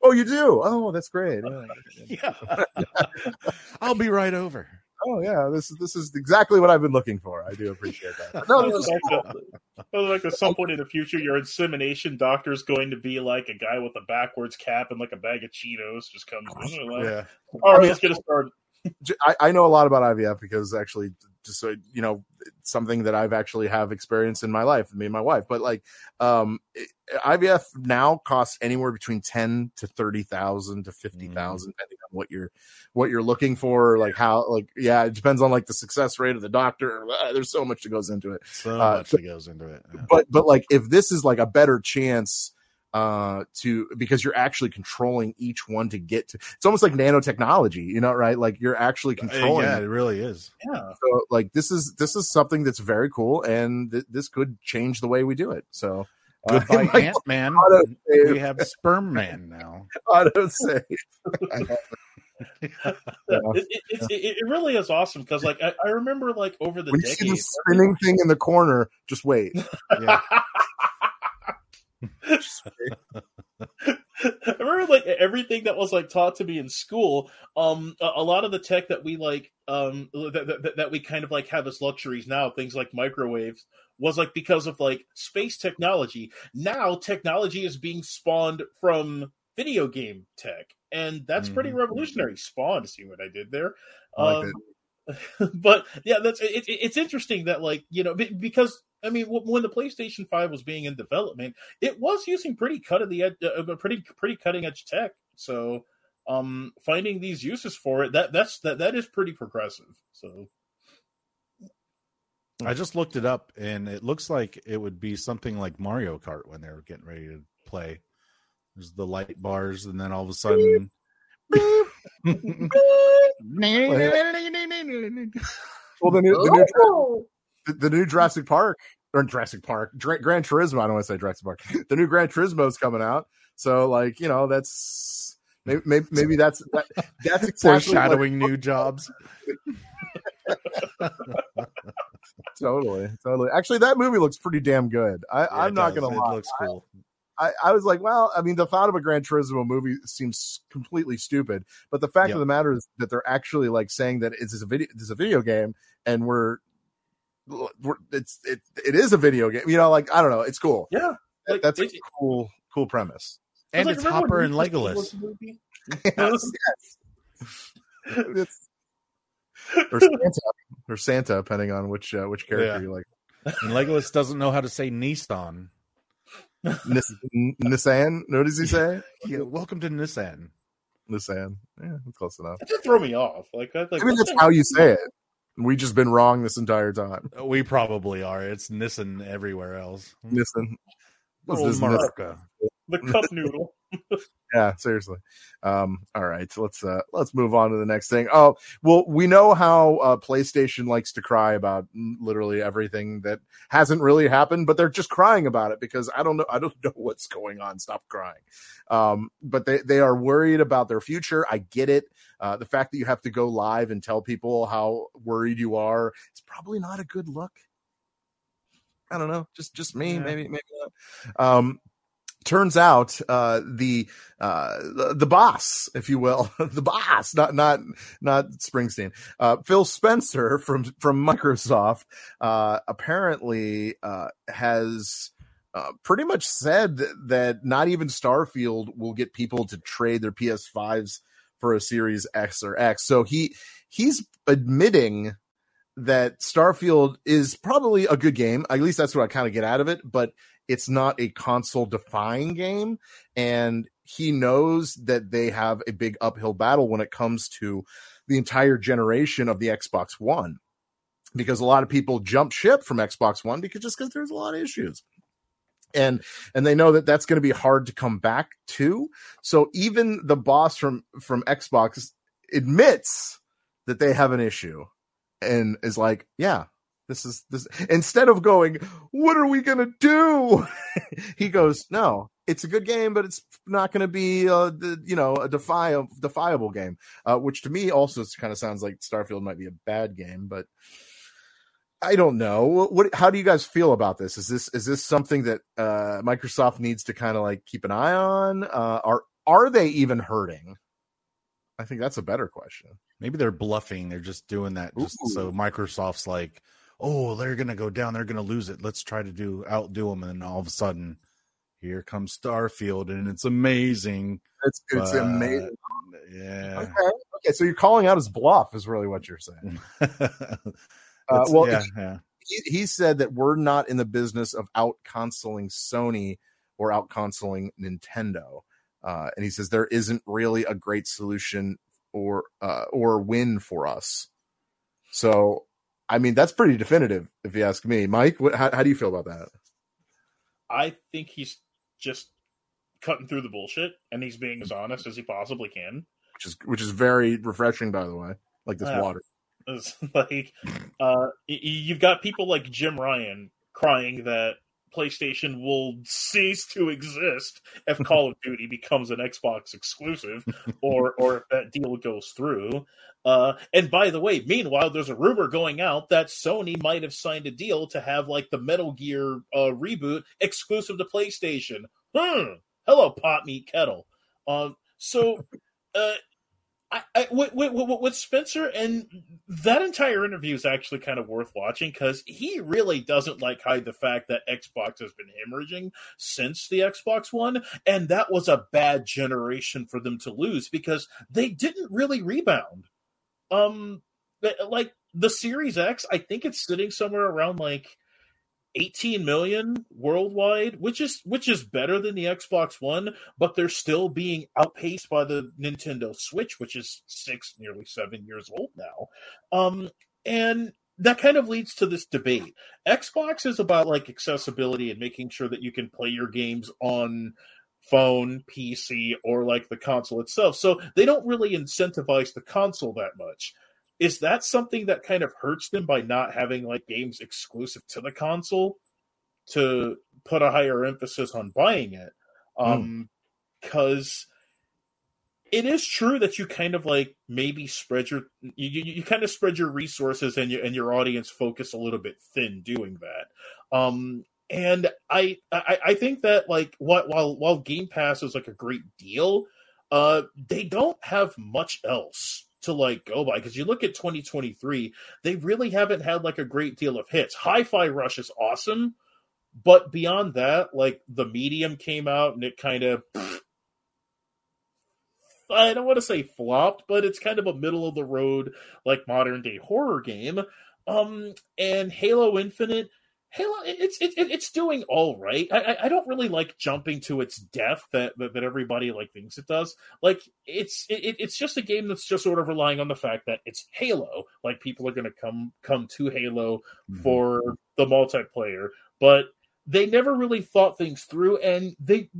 Oh, you do? Oh, that's great. Yeah. I'll be right over. Oh yeah, this is exactly what I've been looking for. I do appreciate that. Like at some point in the future, your insemination doctor is going to be like a guy with a backwards cap and like a bag of Cheetos just comes in. Like, yeah. All right, let's get it started. I know a lot about IVF because actually, just so you know, it's something that I've actually have experienced in my life, me and my wife. But like, IVF now costs anywhere between $10,000 to $30,000 to $50,000, depending on what you're looking for. Like how, like, yeah, it depends on like the success rate of the doctor. There's so much that goes into it. Yeah. But like, if this is like a better chance. Because you're actually controlling each one to get to, it's almost like nanotechnology, right? Like you're actually controlling. Yeah, it really is. Yeah. So like this is something that's very cool, and this could change the way we do it. So goodbye, Ant-Man. We have Sperm Man now. Autosave. It really is awesome because like I remember like over the decades, see the spinning thing in the corner. Just wait. Yeah. I remember like everything that was like taught to me in school, a lot of the tech that we like that we kind of like have as luxuries now, things like microwaves, was like because of like space technology. Now technology is being spawned from video game tech, and that's pretty revolutionary. Spawn, see what I did there? I like it. But yeah, that's it's interesting that like, because I mean, when the PlayStation 5 was being in development, it was using pretty cutting edge tech. So, finding these uses for it that is pretty progressive. So, I just looked it up, and it looks like it would be something like Mario Kart when they were getting ready to play. There's the light bars, and then all of a sudden. Well, the new Gran Turismo. I don't want to say Jurassic Park. The new Gran Turismo is coming out, so like that's maybe that's exactly foreshadowing new jobs. Totally. Actually, that movie looks pretty damn good. I'm not gonna lie. It looks cool. I was like, well, I mean, the thought of a Gran Turismo movie seems completely stupid, but the fact of the matter is that they're actually like saying that it's a video game, and it is a video game, like I don't know, it's cool. Yeah, like, that's a cool premise, and it's Hopper and Legolas. Yes. Or Santa, depending on which character you like. And Legolas doesn't know how to say Nissan. Nissan? What does he say? Yeah, welcome to Nissan. Nissan. Yeah, that's close enough. That just threw me off. I mean, that's how you say it. We've just been wrong this entire time. We probably are. It's Nissan everywhere else. Nissan. America. The cup noodle. Yeah, seriously. All right, so let's move on to the next thing. Oh, well, we know how PlayStation likes to cry about literally everything that hasn't really happened, but they're just crying about it because I don't know what's going on. Stop crying. But they are worried about their future. I get it. The fact that you have to go live and tell people how worried you are is probably not a good look. I don't know. Just me, maybe not. Turns out the boss, if you will, the boss, not Springsteen, Phil Spencer from Microsoft, apparently has pretty much said that not even Starfield will get people to trade their PS5s for a Series X or X. So he's admitting that Starfield is probably a good game. At least that's what I kind of get out of it, but it's not a console-defying game, and he knows that they have a big uphill battle when it comes to the entire generation of the Xbox One, because a lot of people jump ship from Xbox One because there's a lot of issues. And they know that that's going to be hard to come back to. So even the boss from Xbox admits that they have an issue and is like, yeah, this instead of going, what are we going to do? He goes, no, it's a good game, but it's not going to be a defiable game, which to me also kind of sounds like Starfield might be a bad game, but I don't know. How do you guys feel about this? Is this something that Microsoft needs to kind of like keep an eye on? Are they even hurting? I think that's a better question. Maybe they're bluffing. They're just doing that just so Microsoft's like, oh, they're going to go down. They're going to lose it. Let's try to outdo them. And then all of a sudden, here comes Starfield, and it's amazing. It's amazing. Yeah. Okay. So you're calling out his bluff is really what you're saying. He said that we're not in the business of out-consoling Sony or out-consoling Nintendo. And he says there isn't really a great solution or win for us. So, I mean, that's pretty definitive, if you ask me. Mike, how do you feel about that? I think he's just cutting through the bullshit, and he's being as honest as he possibly can. Which is very refreshing, by the way, like this water. It's like, you've got people like Jim Ryan crying that PlayStation will cease to exist if Call of Duty becomes an Xbox exclusive, or if that deal goes through. And by the way, meanwhile, there's a rumor going out that Sony might have signed a deal to have like the Metal Gear reboot exclusive to PlayStation. Hello, pot meat kettle. With Spencer, and that entire interview is actually kind of worth watching because he really doesn't hide the fact that Xbox has been hemorrhaging since the Xbox One, and that was a bad generation for them to lose because they didn't really rebound. The Series X, I think it's sitting somewhere around 18 million worldwide, which is better than the Xbox One, but they're still being outpaced by the Nintendo Switch, which is nearly 7 years old now. And that kind of leads to this debate. Xbox is about accessibility and making sure that you can play your games on phone, PC, or the console itself. So they don't really incentivize the console that much. Is that something that kind of hurts them by not having games exclusive to the console to put a higher emphasis on buying it? Because it is true that you kind of maybe spread your you kind of spread your resources and your audience focus a little bit thin doing that. And I think that while Game Pass is a great deal, they don't have much else to go by, because you look at 2023, they really haven't had a great deal of hits. Hi-Fi Rush is awesome, but beyond that, The Medium came out and it kind of I don't want to say flopped, but it's kind of a middle of the road, like modern day horror game. And Halo Infinite, it's doing all right. I don't really like jumping to its death that everybody like thinks it does. Like it's just a game that's just sort of relying on the fact that it's Halo. Like people are going to come to Halo for the multiplayer, but they never really thought things through, and they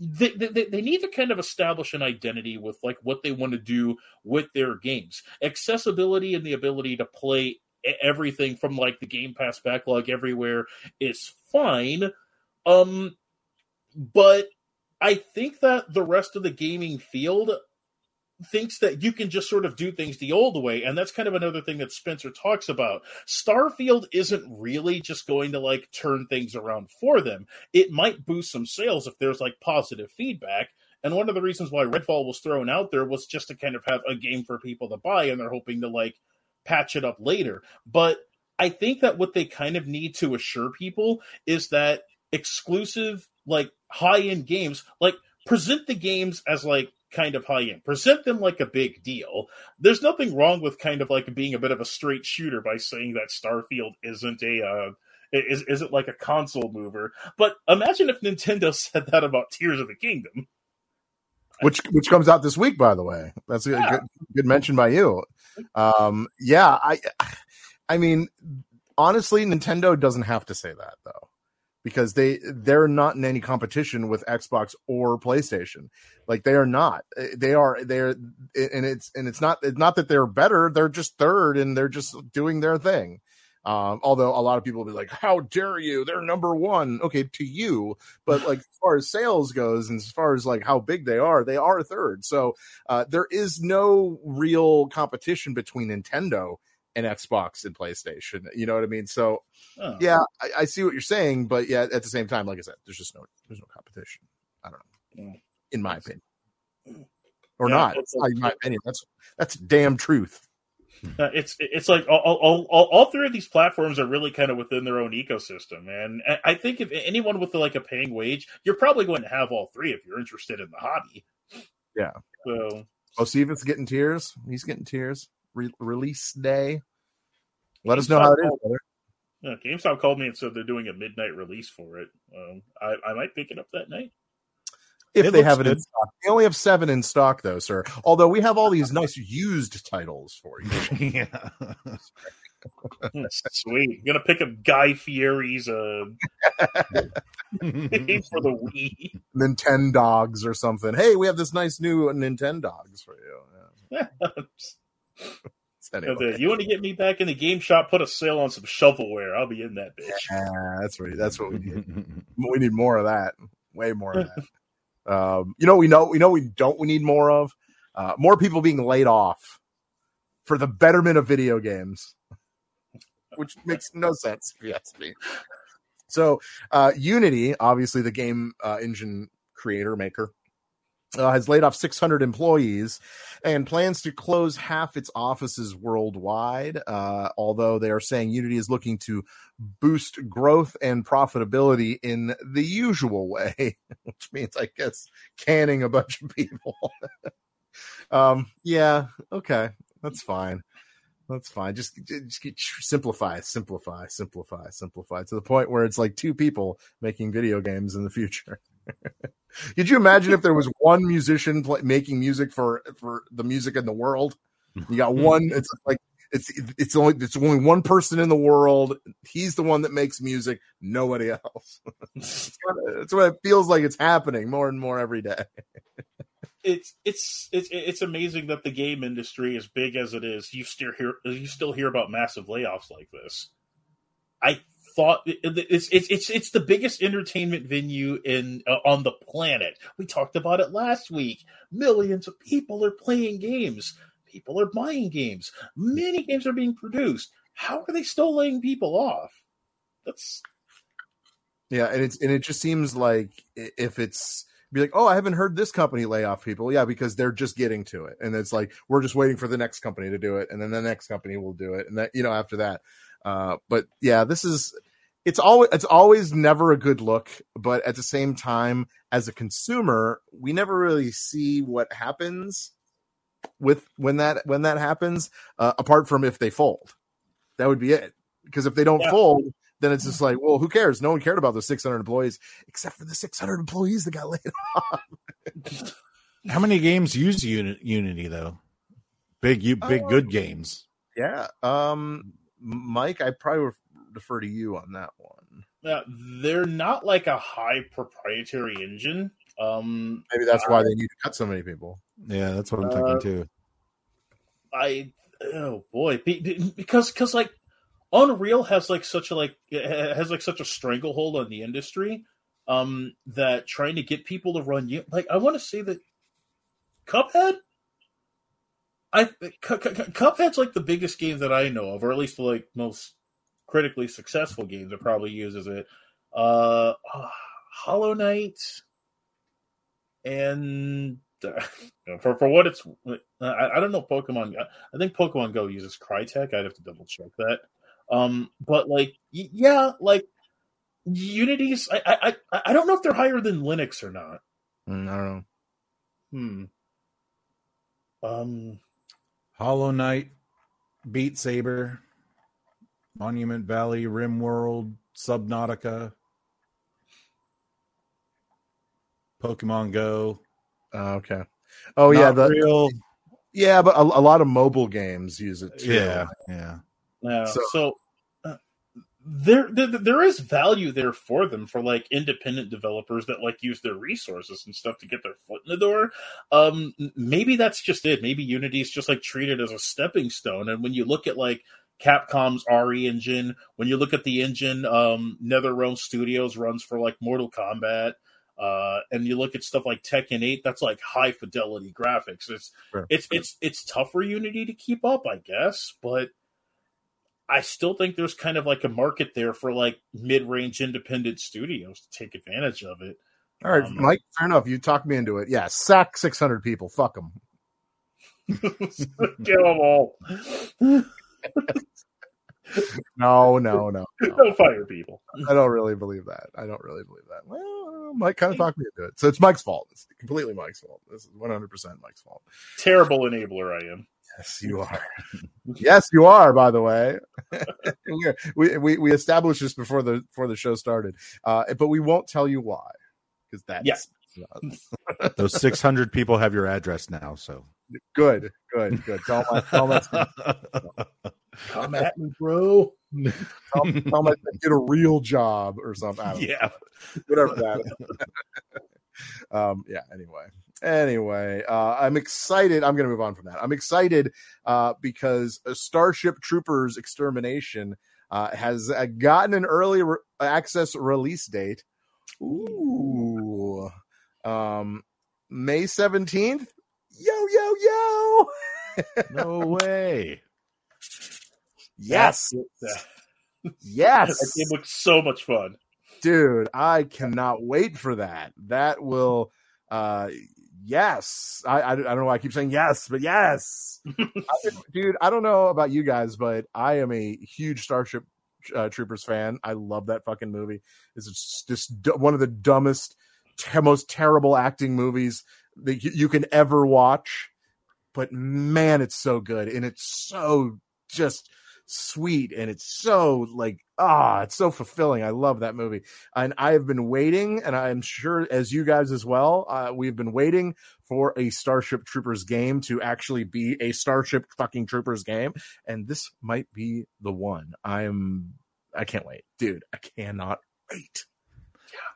need to kind of establish an identity with like what they want to do with their games. Accessibility and the ability to play everything from like the Game Pass backlog everywhere is fine. But I think that the rest of the gaming field thinks that you can just sort of do things the old way. And that's kind of another thing that Spencer talks about. Starfield isn't really just going to like turn things around for them. It might boost some sales if there's like positive feedback. And one of the reasons why Redfall was thrown out there was just to kind of have a game for people to buy, and they're hoping to like patch it up later. But I think that what they kind of need to assure people is that exclusive, like high-end games, like present the games as like kind of high end. Present them like a big deal. There's nothing wrong with kind of like being a bit of a straight shooter by saying that Starfield isn't isn't like a console mover. But imagine if Nintendo said that about Tears of the Kingdom, which comes out this week, by the way. That's a good mention by you. I mean, honestly, Nintendo doesn't have to say that though, because they're not in any competition with Xbox or PlayStation. Like they are not. It's not that they're better. They're just third, and they're just doing their thing. Although a lot of people will be like, "How dare you? They're number one." Okay, to you, but like as far as sales goes, and as far as like how big they are third. So there is no real competition between Nintendo and Xbox and PlayStation. You know what I mean? So I see what you're saying, but yeah, at the same time, like I said, there's just no competition. I don't know, in my opinion, or not. In my opinion, that's damn truth. It's like all three of these platforms are really kind of within their own ecosystem, and I think if anyone with like a paying wage, you're probably going to have all three if you're interested in the hobby. Yeah. So Steven's getting tears. He's getting tears. Release day. Let us know how it is, brother. Yeah, GameStop called me and said they're doing a midnight release for it. I might pick it up that night. If they have it in stock. They only have 7 in stock, though, sir. Although we have all these nice used titles for you. Yeah. Sweet. I'm going to pick up Guy Fieri's for the Wii. Nintendogs or something. Hey, we have this nice new Nintendogs for you. Yeah. Anyway. You want to get me back in the game shop? Put a sale on some shovelware. I'll be in that bitch. Yeah, that's what we need. We need more of that. Way more of that. We need more of more people being laid off for the betterment of video games, which makes no sense if you ask me. So Unity, obviously the game engine maker. Has laid off 600 employees and plans to close half its offices worldwide, although they are saying Unity is looking to boost growth and profitability in the usual way, which means, I guess, canning a bunch of people. Yeah, okay, that's fine. That's fine. Just simplify to the point where it's like 2 people making video games in the future. Could you imagine if there was one musician making music for the music in the world? You got one. It's like it's only one person in the world. He's the one that makes music. Nobody else. That's what it feels like. It's happening more and more every day. It's amazing that the game industry, as big as it is, you still hear about massive layoffs like this. It's the biggest entertainment venue on the planet. We talked about it last week. Millions of people are playing games. People are buying games. Many games are being produced. How are they still laying people off? It just seems like if it's be like, oh, I haven't heard this company lay off people. Yeah, because they're just getting to it, and it's like we're just waiting for the next company to do it, and then the next company will do it, and that after that. But yeah, this is. it's always never a good look, but at the same time, as a consumer, we never really see what happens with when that happens, apart from if they fold. That would be it. Because if they don't fold, then it's just like, well, who cares? No one cared about those 600 employees, except for the 600 employees that got laid off. How many games use Unity though? Big good games. Yeah. Mike, I probably defer to you on that one. Now, they're not like a high proprietary engine. Maybe that's why they need to cut so many people. Yeah, that's what I'm thinking too. Because like Unreal has such a stranglehold on the industry that trying to get people to run I want to say that Cuphead. Cuphead's like the biggest game that I know of, or at least the like most critically successful game that probably uses it. Hollow Knight, and for what it's, I don't know. Pokemon, I think Pokemon Go uses Crytek. I'd have to double check that. But like, yeah, like Unity's. I don't know if they're higher than Linux or not. I don't know. Hollow Knight, Beat Saber, Monument Valley, RimWorld, Subnautica, Pokemon Go. Okay. Oh, yeah. But a lot of mobile games use it too. Yeah. So there is value there for them, for like independent developers that like use their resources and stuff to get their foot in the door. Maybe that's just it. Maybe Unity is just like treated as a stepping stone. And when you look at like Capcom's RE engine, when you look at the engine NetherRealm Studios runs for like Mortal Kombat, and you look at stuff like Tekken 8, that's like high fidelity graphics. It's tough for Unity to keep up, I guess, but I still think there's kind of like a market there for like mid-range independent studios to take advantage of it. All right, Mike, fair enough. You talked me into it. Yeah, sack 600 people. Fuck them. Kill them all. No. Don't fire people. I don't really believe that. Well, Mike kind of talked me into it. So it's Mike's fault. It's completely Mike's fault. This is 100% Mike's fault. Terrible enabler I am. Yes, you are. By the way, we established this before the show started, but we won't tell you why, because that's those 600 people have your address now. So good. Come at me, bro. Tell my get a real job or something. Whatever that is. Anyway, I'm excited. I'm going to move on from that. I'm excited because Starship Troopers Extermination has gotten an early access release date. Ooh. May 17th? Yo. No way. Yes. Yes. That game looks so much fun. Dude, I cannot wait for that. That will... yes. I don't know why I keep saying yes, but yes. Dude, I don't know about you guys, but I am a huge Starship Troopers fan. I love that fucking movie. It's just one of the dumbest, most terrible acting movies that you can ever watch. But man, it's so good. And it's so just sweet. And it's so like, it's so fulfilling. I love that movie. And I have been waiting, and I'm sure as you guys as well, we've been waiting for a Starship Troopers game to actually be a Starship fucking Troopers game. And this might be the one. I can't wait. Dude, I cannot wait.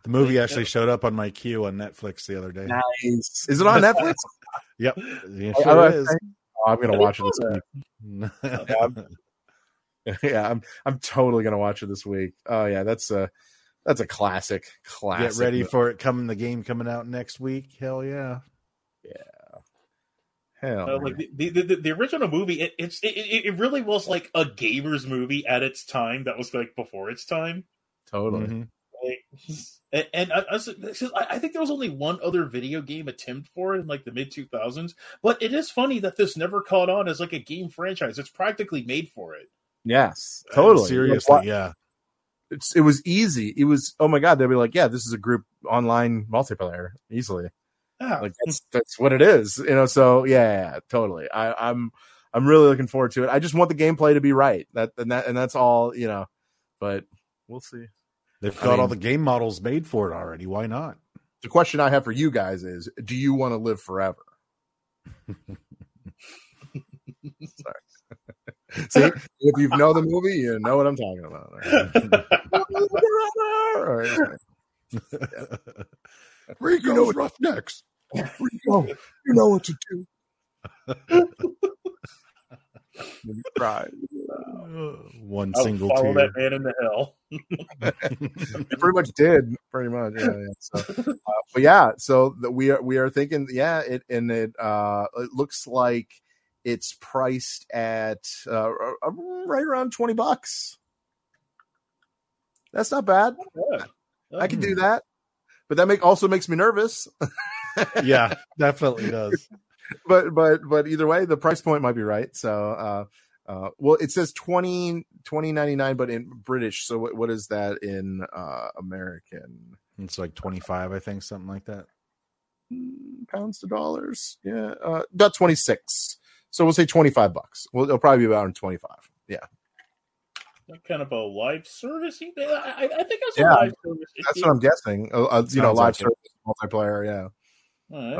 The movie actually showed up on my queue on Netflix the other day. Nice. Is it on Netflix? Yep. It sure is. I'm going to watch it this week. Yeah, I'm totally gonna watch it this week. Oh yeah, that's a classic. Get ready for it. The game coming out next week. Hell yeah, hell. Like the original movie, it really was like a gamer's movie at its time. That was like before its time. Totally. Mm-hmm. Like, and I think there was only one other video game attempt for it in like the mid 2000s. But it is funny that this never caught on as like a game franchise. It's practically made for it. Yes, totally. Seriously, yeah. it was easy. It was, oh my God, they'd be like, yeah, this is a group online multiplayer easily. Yeah. Like that's what it is, you know? So yeah, totally. I'm really looking forward to it. I just want the gameplay to be right. That's all, you know, but we'll see. They've got all the game models made for it already. Why not? The question I have for you guys is, do you want to live forever? Sorry. See, if you know the movie, you know what I'm talking about. Right. Rico's Roughnecks. Rico, you know what to do. Follow that man into hell. It pretty much did. Yeah. So, but yeah, so we are thinking, yeah, it looks like it's priced at right around $20. That's not bad. I can do that, but that also makes me nervous. Yeah, definitely does. But either way, the price point might be right. So, well, it says $20.99, but in British. So what is that in American? It's like 25, I think, something like that. Pounds to dollars, yeah, about 26. So we'll say $25. Well, it'll probably be around 25. Yeah. That kind of a live service. I think that's a live service. That's what I'm guessing. Live service multiplayer. Yeah.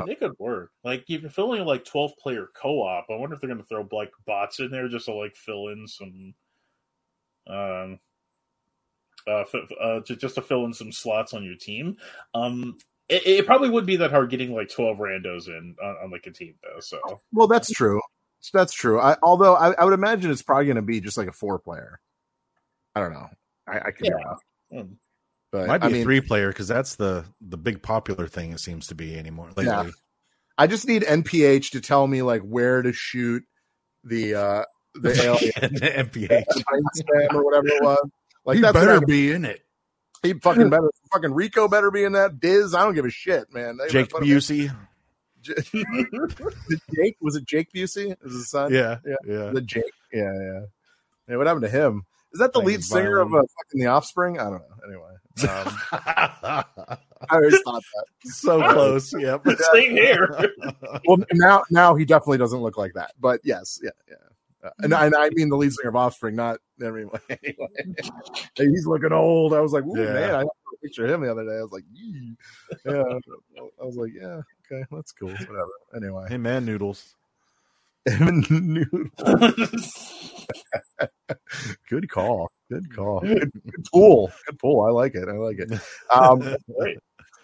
It could work. Like, if it's only like 12-player co-op, I wonder if they're going to throw like bots in there just to like fill in some, just to fill in some slots on your team. It probably wouldn't be that hard getting like 12 randos in on like a team though. So, well, that's true. Although I would imagine it's probably going to be just like a 4-player. I don't know. I could be wrong. But, might be a 3-player because that's the big popular thing it seems to be anymore lately. Yeah. I just need NPH to tell me like where to shoot the alien NPH or whatever it was. Like he better be in it. He fucking better. Fucking Rico better be in that. Diz, I don't give a shit, man. Jake Busey. Jake, was it Jake Busey? Is his son? Yeah. The Jake. Yeah. Yeah, what happened to him? Is that the lead singer of fucking The Offspring? I don't know. Anyway. I always thought that. So close. Yeah. Same here. Well, now he definitely doesn't look like that. But yes. Yeah. And I mean the lead singer of Offspring, not anyway. He's looking old. I was like, ooh, man, I had a picture of him the other day. I was like, yee. Yeah. I was like, yeah, okay, that's cool. Whatever. Anyway. Hey, man, noodles. Good call. Good pull. I like it.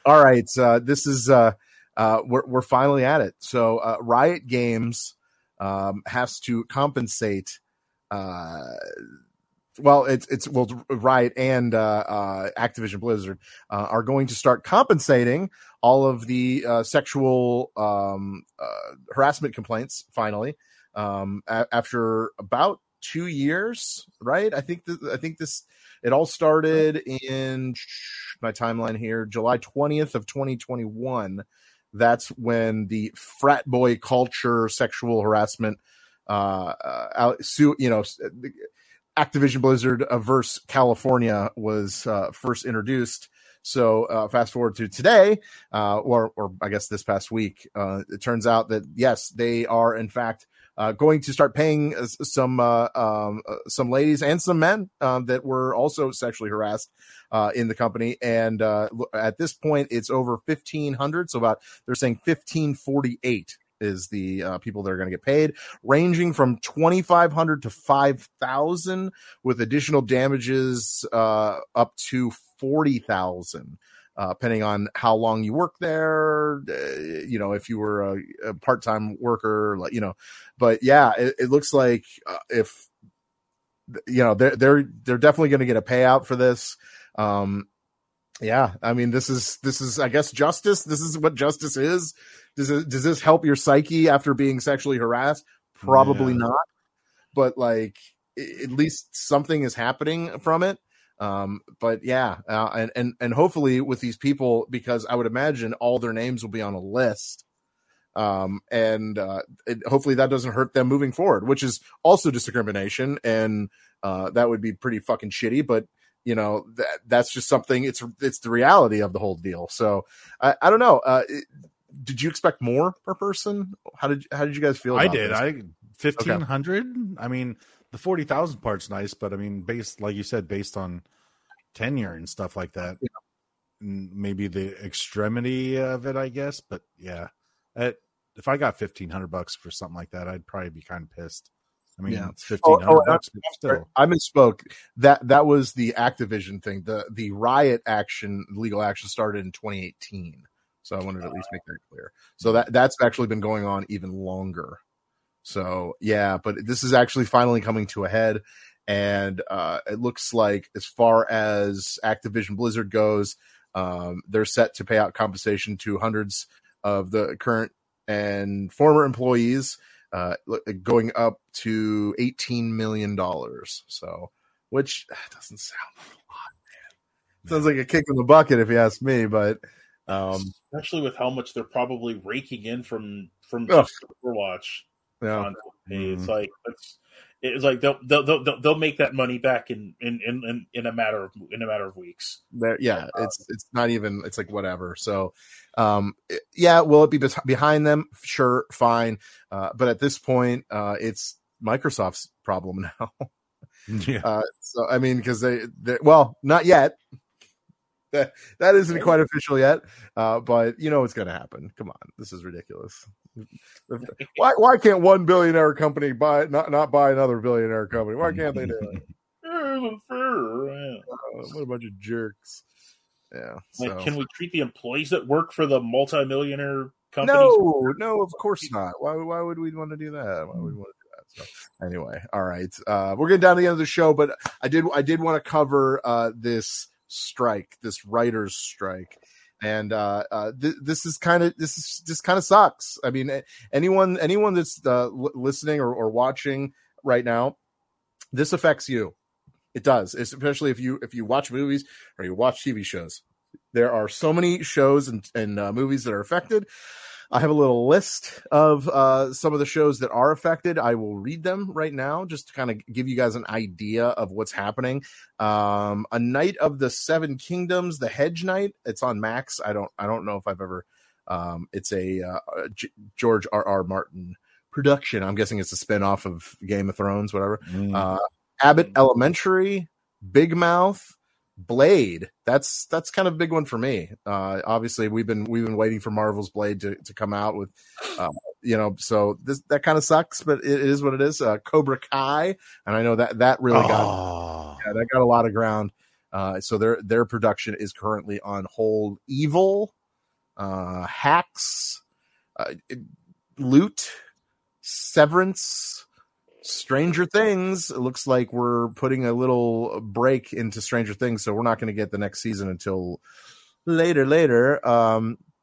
All right. This is we're finally at it. So Riot Games has to compensate. Riot and Activision Blizzard are going to start compensating all of the sexual harassment complaints finally after about 2 years, right? I think this it all started in my timeline here, July 20th of 2021. That's when the frat boy culture sexual harassment Activision Blizzard versus California was first introduced. So fast forward to today, or I guess this past week, it turns out that, yes, they are, in fact, going to start paying some ladies and some men that were also sexually harassed in the company. And at this point, it's over 1,500. So they're saying 1,548 is the people that are going to get paid, ranging from $2,500 to $5,000, with additional damages up to $40,000, depending on how long you work there. If you were a part-time worker, but yeah, it looks like if they're definitely going to get a payout for this. Yeah, I mean, this is I guess justice. This is what justice is. Does this help your psyche after being sexually harassed? Probably not. But at least something is happening from it. But yeah, and hopefully with these people, because I would imagine all their names will be on a list. Hopefully that doesn't hurt them moving forward, which is also discrimination, and that would be pretty fucking shitty. But you know, that's just something. It's the reality of the whole deal. So I don't know. Did you expect more per person? How did you guys feel? About I did. This? I 1,500. Okay. I mean, the 40,000 part's nice, but I mean, based like you said, based on tenure and stuff like that, yeah. Maybe the extremity of it, I guess. But yeah, if I got $1,500 for something like that, I'd probably be kind of pissed. I mean, yeah. It's $1,500. I misspoke. That was the Activision thing. The Riot action, legal action started in 2018. So I wanted to at least make that clear. So that's actually been going on even longer. So yeah, but this is actually finally coming to a head. And it looks like as far as Activision Blizzard goes, they're set to pay out compensation to hundreds of the current and former employees, going up to $18 million. So, which doesn't sound like a lot, man. Sounds like a kick in the bucket if you ask me, but... especially with how much they're probably raking in from just Overwatch. Yeah. It's like they'll make that money back in a matter of weeks. It's not even, it's like whatever. So, will it be behind them? Sure, fine. But at this point, it's Microsoft's problem now. Yeah. So I mean, because not yet. That isn't quite official yet, but you know it's going to happen. Come on, this is ridiculous. Why can't one billionaire company not buy another billionaire company? Why can't they do it? What a bunch of jerks! Yeah, like, so. Can we treat the employees that work for the multimillionaire companies? No, of course not. Why would we want to do that? Why would we want to? So anyway, all right, we're getting down to the end of the show, but I did want to cover this. Strike, this writer's strike, and this kind of sucks. I mean, anyone that's listening or watching right now, this affects you. It does, especially if you watch movies or you watch TV shows. There are so many shows and movies that are affected. I have a little list of some of the shows that are affected. I will read them right now just to kind of give you guys an idea of what's happening. A Knight of the Seven Kingdoms, The Hedge Knight. It's on Max. I don't know if I've ever. It's a George R.R. Martin production. I'm guessing it's a spinoff of Game of Thrones, whatever. Abbott Elementary, Big Mouth. Blade, that's kind of a big one for me. Obviously we've been waiting for Marvel's Blade to come out with so that kind of sucks, but it is what it is. Cobra Kai, and I know that really got a lot of ground. So their production is currently on hold. Evil, Hacks, Loot, Severance, Stranger Things. It looks like we're putting a little break into Stranger Things, so we're not going to get the next season until later.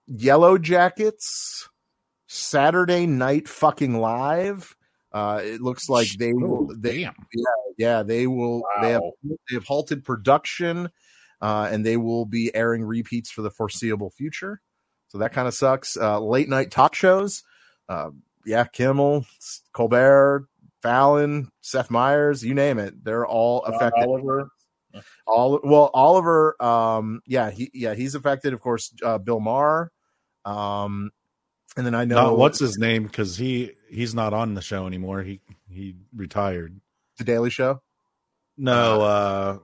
Yellow Jackets, Saturday Night Fucking Live. It looks like they have halted production, and they will be airing repeats for the foreseeable future. So that kind of sucks. Late night talk shows, Kimmel, Colbert, Fallon, Seth Meyers, you name it, they're all affected. Oliver, he's affected, of course. Bill Maher, and then I know what's his name, because he's not on the show anymore. He retired. The Daily Show. No,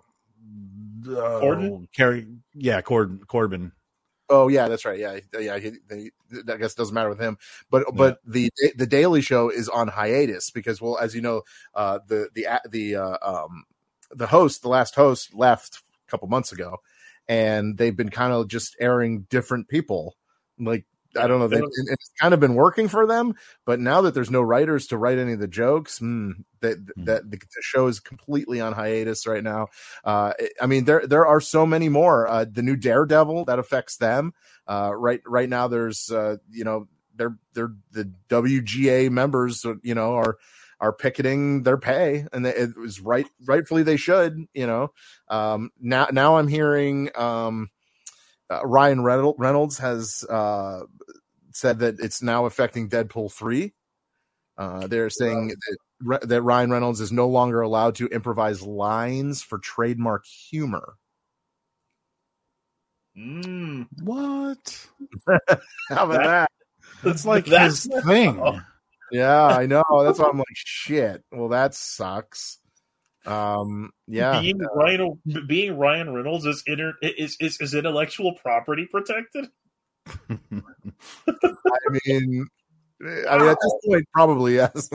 Corbin. Corbin. Oh yeah, that's right. Yeah. I guess it doesn't matter with him, but the Daily Show is on hiatus because, well, as you know, the last host left a couple months ago, and they've been kind of just airing different people. Like, I don't know, it's kind of been working for them, but now that there's no writers to write any of the jokes, the show is completely on hiatus right now. I mean, there are so many more. The new Daredevil, that affects them. Right now, there's they're the WGA members, are picketing their pay, and it was rightfully they should. Now I'm hearing. Ryan Reynolds has said that it's now affecting Deadpool 3. They're saying that that Ryan Reynolds is no longer allowed to improvise lines for trademark humor. What? How about that? That's like that's his thing. Yeah, I know. That's why I'm like, shit. Well, that sucks. Yeah. Being Ryan Reynolds is intellectual property protected? I mean, at this point, probably yes.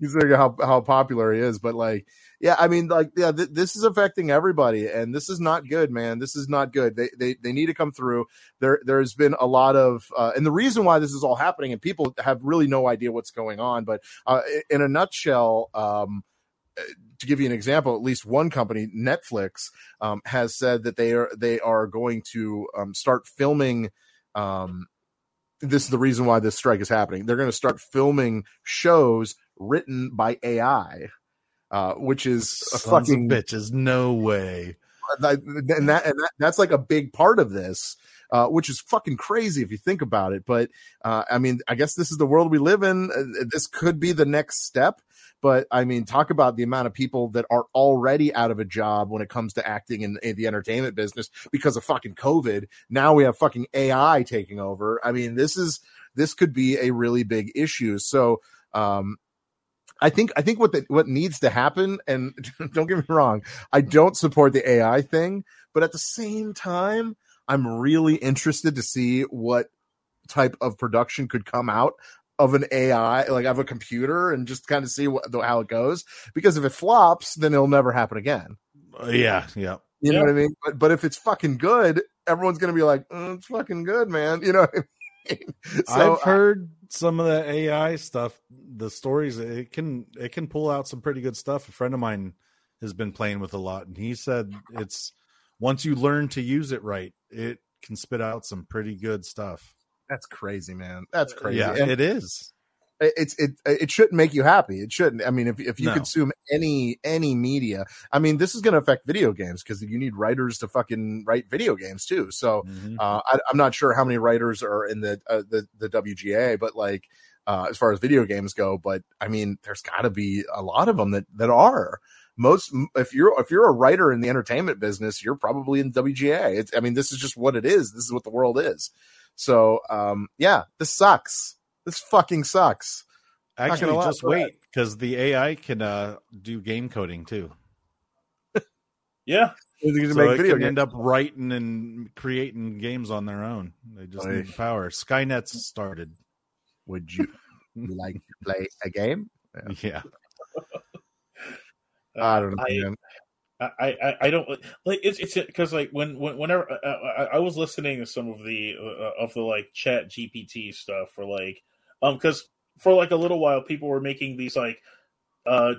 Considering how popular he is, but like, yeah, I mean, like, yeah, this is affecting everybody, and this is not good, man. This is not good. They need to come through. There's been a lot of, and the reason why this is all happening, and people have really no idea what's going on. But in a nutshell, to give you an example, at least one company, Netflix, has said that they are going to start filming. This is the reason why this strike is happening. They're going to start filming shows written by AI, which is a sons fucking of bitches. No way. And that's like a big part of this, which is fucking crazy if you think about it. But I mean, I guess this is the world we live in. This could be the next step. But I mean, talk about the amount of people that are already out of a job when it comes to acting in the entertainment business because of fucking COVID. Now we have fucking AI taking over. I mean, this could be a really big issue. So I think what needs to happen, and don't get me wrong, I don't support the AI thing, but at the same time, I'm really interested to see what type of production could come out of an AI, like of a computer, and just kind of see how it goes. Because if it flops, then it'll never happen again. You know what I mean? But if it's fucking good, everyone's going to be like, it's fucking good, man. You know what I mean? So, I've heard some of the AI stuff, the stories, it can pull out some pretty good stuff. A friend of mine has been playing with a lot, and he said it's once you learn to use it right, it can spit out some pretty good stuff. That's crazy, man. That's crazy. Yeah, and it is. It shouldn't make you happy. It shouldn't. I mean, if you consume any media, I mean, this is going to affect video games because you need writers to fucking write video games too. So I'm not sure how many writers are in the WGA, but like as far as video games go, but I mean, there's got to be a lot of them that are. Most, if you're a writer in the entertainment business, you're probably in WGA. I mean, this is just what it is. This is what the world is. So, yeah, this sucks. This fucking sucks. Actually, just wait, because the AI can do game coding too. Yeah, so they can end up writing and creating games on their own. They just need the power. Skynet's started. Would you like to play a game? Yeah. I don't know. I don't like it's because like whenever I was listening to some of the like Chat GPT stuff for like because for like a little while people were making these like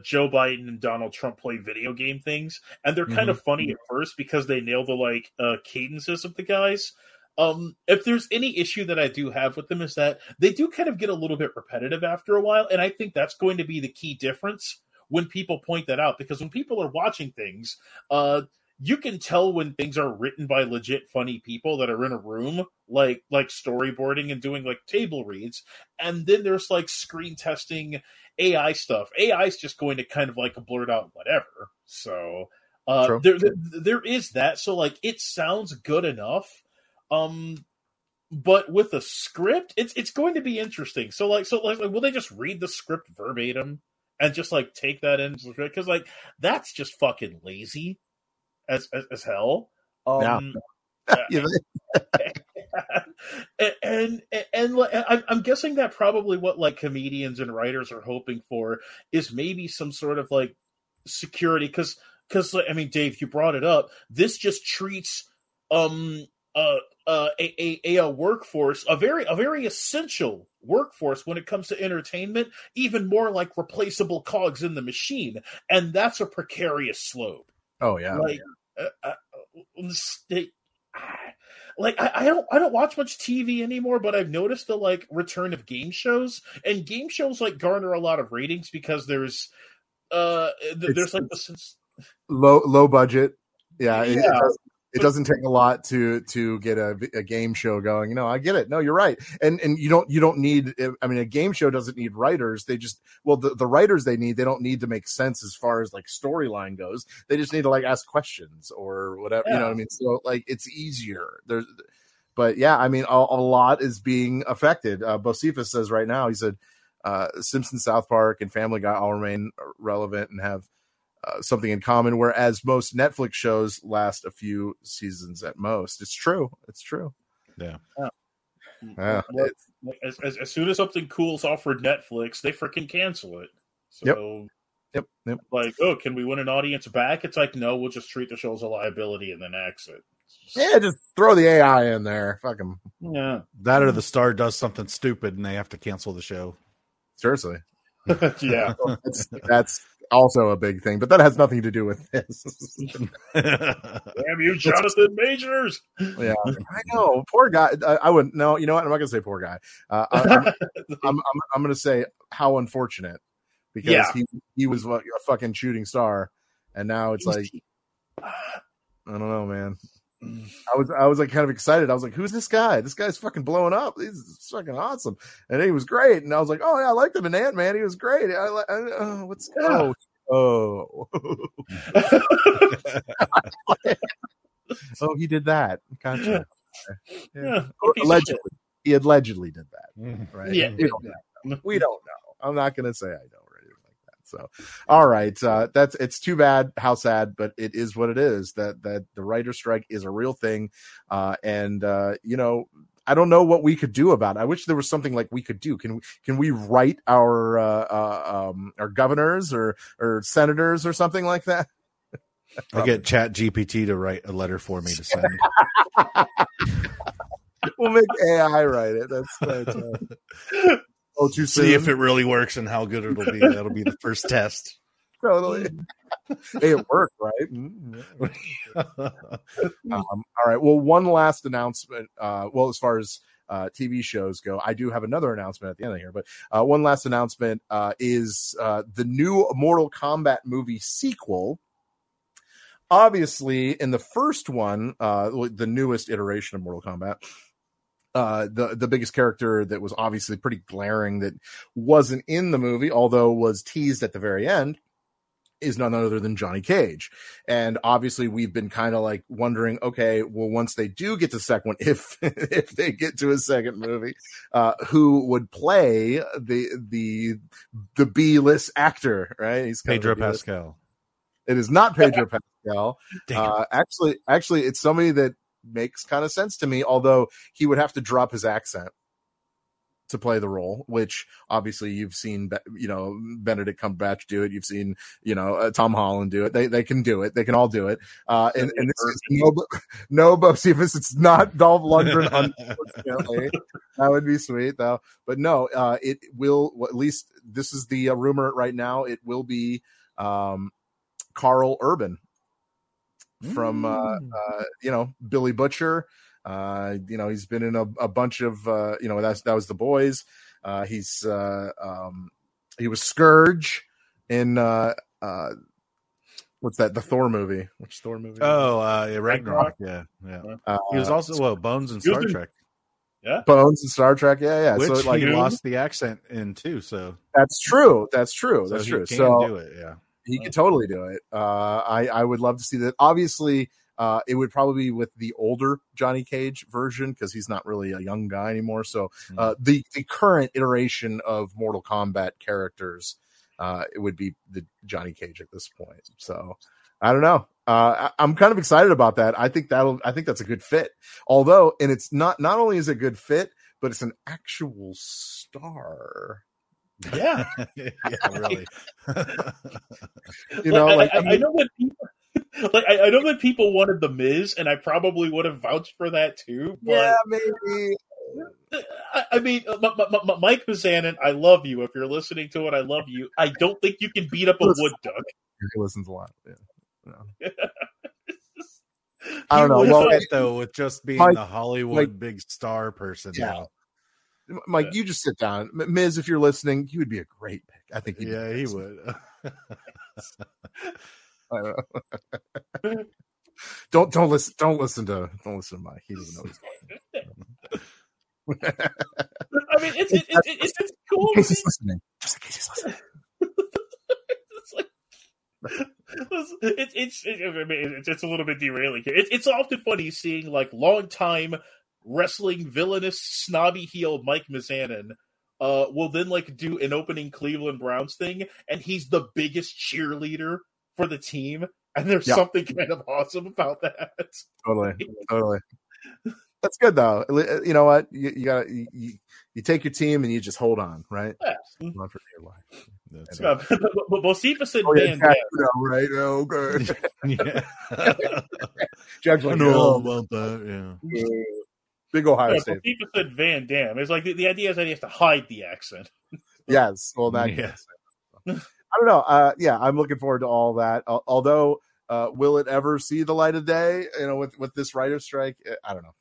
Joe Biden and Donald Trump play video game things, and they're kind of funny at first because they nail the like cadences of the guys. If there's any issue that I do have with them is that they do kind of get a little bit repetitive after a while, and I think that's going to be the key difference when people point that out, because when people are watching things, you can tell when things are written by legit funny people that are in a room, like storyboarding and doing like table reads. And then there's like screen testing AI stuff. AI is just going to kind of like blurt out whatever. So there is that. So like, it sounds good enough. But with a script, it's going to be interesting. So will they just read the script verbatim? And just like take that in, because like that's just fucking lazy as hell. And I'm guessing that probably what like comedians and writers are hoping for is maybe some sort of like security, because I mean, Dave, you brought it up. This just treats a workforce, a very essential workforce when it comes to entertainment, even more like replaceable cogs in the machine, and that's a precarious slope. Oh yeah, I don't watch much TV anymore, but I've noticed the like return of game shows, and game shows like garner a lot of ratings because there's like low budget. Yeah. It doesn't take a lot to get a game show going. You know, I get it. No, you're right. And you don't need, I mean, a game show doesn't need writers. They just, well, the writers they need, they don't need to make sense as far as like storyline goes. They just need to like ask questions or whatever. Yeah. You know what I mean? So like it's easier. But yeah, I mean, a lot is being affected. Bocephus says right now, he said, Simpson, South Park, and Family Guy all remain relevant and have something in common, whereas most Netflix shows last a few seasons at most. It's true. Yeah. Well, as soon as something cool's offered Netflix, they freaking cancel it. So yep. Like, oh, can we win an audience back? It's like, no, we'll just treat the show as a liability and then axe it. Yeah, just throw the AI in there. Fuck them. Yeah. That or the star does something stupid and they have to cancel the show. Seriously. Yeah. That's also a big thing, but that has nothing to do with this. Damn you, Jonathan Majors. Yeah, I know. Poor guy. I wouldn't. No, you know what? I'm not going to say poor guy. I'm going to say how unfortunate, because he was a fucking shooting star, and now it's like, I don't know, man. I was like kind of excited. I was like, who's this guy? This guy's fucking blowing up. He's fucking awesome. And he was great. And I was like, oh yeah, I liked him in Ant-Man. He was great. What's going on? Oh, he did that. Gotcha. Yeah. He allegedly did that. Right? Yeah. We don't know. I'm not going to say I don't. So, all right, it's too bad, how sad, but it is what it is. That the writer's strike is a real thing, and I don't know what we could do about it. I wish there was something like we could do. Can we write our governors or senators or something like that? I get ChatGPT to write a letter for me to send. We'll make AI write it. That's Oh, too soon. See if it really works and how good it'll be. That'll be the first test. Totally. Hey, it worked, right? All right. Well, one last announcement. As far as TV shows go, I do have another announcement at the end of here, but one last announcement is the new Mortal Kombat movie sequel. Obviously, in the first one, the newest iteration of Mortal Kombat, the biggest character that was obviously pretty glaring that wasn't in the movie, although was teased at the very end, is none other than Johnny Cage. And obviously we've been kind of like wondering, okay, well, once they do get to the second one, if they get to a second movie, who would play the B-list actor, right? He's Pedro Pascal. It is not Pedro Pascal. Actually, it's somebody that makes kind of sense to me, although he would have to drop his accent to play the role, which obviously you've seen, Benedict Cumberbatch do it. You've seen, Tom Holland do it. They can do it. They can all do it. And this is no Bocephus. It's not Dolph Lundgren, unfortunately. That would be sweet though. But no, it will, well, at least this is the rumor right now. It will be Carl Urban from Billy Butcher. He's been in a bunch of that was The Boys. He was Scourge in what's that, the Thor movie? Which Thor movie? Ragnarok. Yeah. He was also Bones in Star Trek. Yeah. Bones and Star Trek, yeah. Which so like he lost the accent in too, so that's true. So that's true. He can do it, yeah. He could totally do it. I would love to see that. Obviously, it would probably be with the older Johnny Cage version, because he's not really a young guy anymore. So the current iteration of Mortal Kombat characters, it would be the Johnny Cage at this point. So I don't know. I'm kind of excited about that. I think that's a good fit. Although, and it's not only is it a good fit, but it's an actual star. Yeah. Yeah, really. I know that people wanted The Miz, and I probably would have vouched for that too. But yeah, maybe. I mean, Mike Mizanin, I love you. If you're listening to it, I love you. I don't think you can beat up a wood duck. He listens a lot. Yeah. No. I don't know. Well, though, with just being the Hollywood big star person, yeah. Now. Mike, you just sit down. Miz, if you're listening, you would be a great pick. I think he would. I don't know. Don't listen to Mike. He doesn't know what he's doing. I mean, it's cool. In case he's listening. Just in case he's listening. It's like, it's a little bit derailing here. It's often funny seeing like longtime wrestling villainous snobby heel Mike Mizanin will then like do an opening Cleveland Browns thing, and he's the biggest cheerleader for the team. And there's something kind of awesome about that. Totally. That's good though. You know what? You take your team and you just hold on, right? Yeah. Hold on for your life. That's right. But Bocephus said, right? Oh, good. Jack's like, no, about that. Yeah. Big Ohio State. Bocephus said Van Damme. It's like the idea is that he has to hide the accent. Yes. Well, that. Yeah. I don't know. I'm looking forward to all that. Although, will it ever see the light of day? You know, with this writer's strike, I don't know.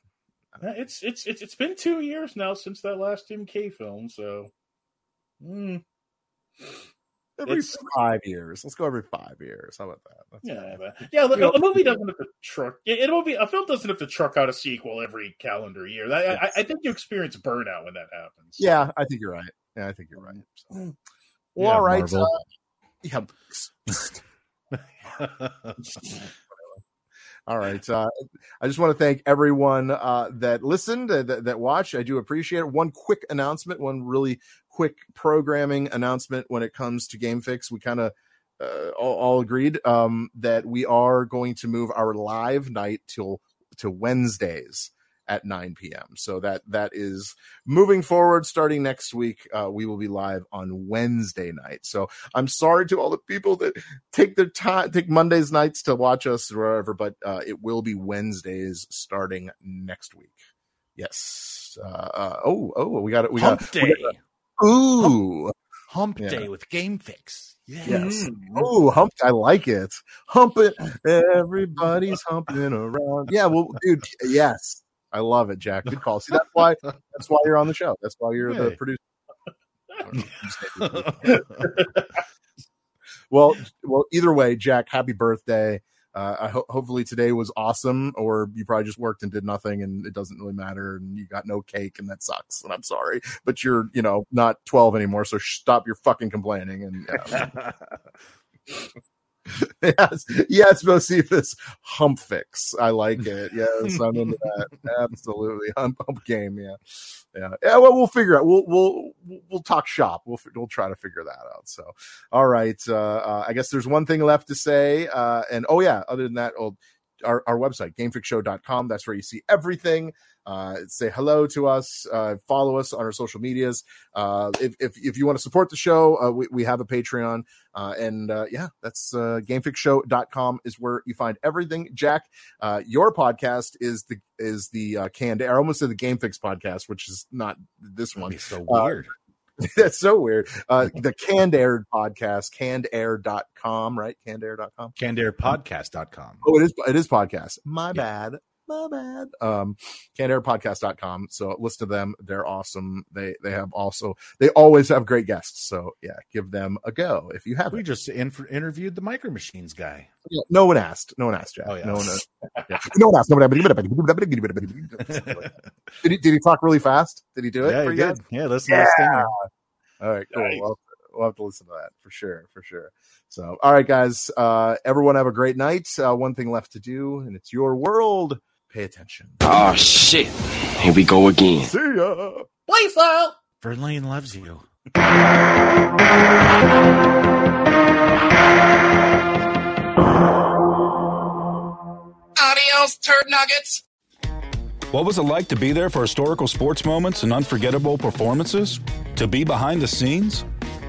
It's been 2 years now since that last Tim K film, so every 5 years. Let's go every 5 years. How about that? A movie doesn't have to truck. A film doesn't have to truck out a sequel every calendar year. I think you experience burnout when that happens. Yeah, I think you're right. So. Well, all right. All right. I just want to thank everyone that listened, that watched. I do appreciate it. One really quick programming announcement when it comes to Game Fix. We kind of all agreed that we are going to move our live night to Wednesdays at 9 p.m. So that is moving forward starting next week. We will be live on Wednesday night. So I'm sorry to all the people that take their time, take Mondays nights to watch us or whatever, but it will be Wednesdays starting next week. Yes. We got it. We got Hump Day. Hump Day with Game Fix. Yes. Oh, hump! I like it. Hump it. Everybody's humping around. Yeah. Well, dude. Yes. I love it, Jack. Good call. See, that's why you're on the show. That's why you're the producer. Well, either way, Jack, happy birthday. Hopefully today was awesome, or you probably just worked and did nothing and it doesn't really matter and you got no cake and that sucks and I'm sorry, but you're, not 12 anymore. So stop your fucking complaining. And Yes, Bocephus. Hump Fix. I like it. Yes, I'm into that. Absolutely. Hump game. Yeah. Well, we'll figure out. We'll talk shop. We'll try to figure that out. So, all right. I guess there's one thing left to say. Other than that, our website, GameFixShow.com. That's where you see everything. Say hello to us. Follow us on our social medias. If you want to support the show, we have a Patreon. That's GameFixShow.com is where you find everything. Jack, your podcast is the Canned Air. I almost said the Game Fix Podcast, which is not this one. It's so weird. That's so weird. The Canned Air Podcast, cannedair.com, right? Cannedair.com? Cannedairpodcast.com. Oh, it is podcast. My bad. Cannedairpodcast.com. So listen to them. They're awesome. They always have great guests. So yeah, give them a go if you haven't. We just interviewed the Micro Machines guy. Yeah, no one asked, Jack. Oh, yeah. No one asked. Did he talk really fast? Did he do it? Yeah, he did. Yeah, listen to this thing. All right, cool. Nice. We'll have to listen to that for sure. So, all right, guys. Everyone have a great night. One thing left to do, and it's your world. Pay attention. Oh, shit. Here we go again. See ya. Peace out. Verlaine loves you. Adios, turd nuggets. What was it like to be there for historical sports moments and unforgettable performances? To be behind the scenes?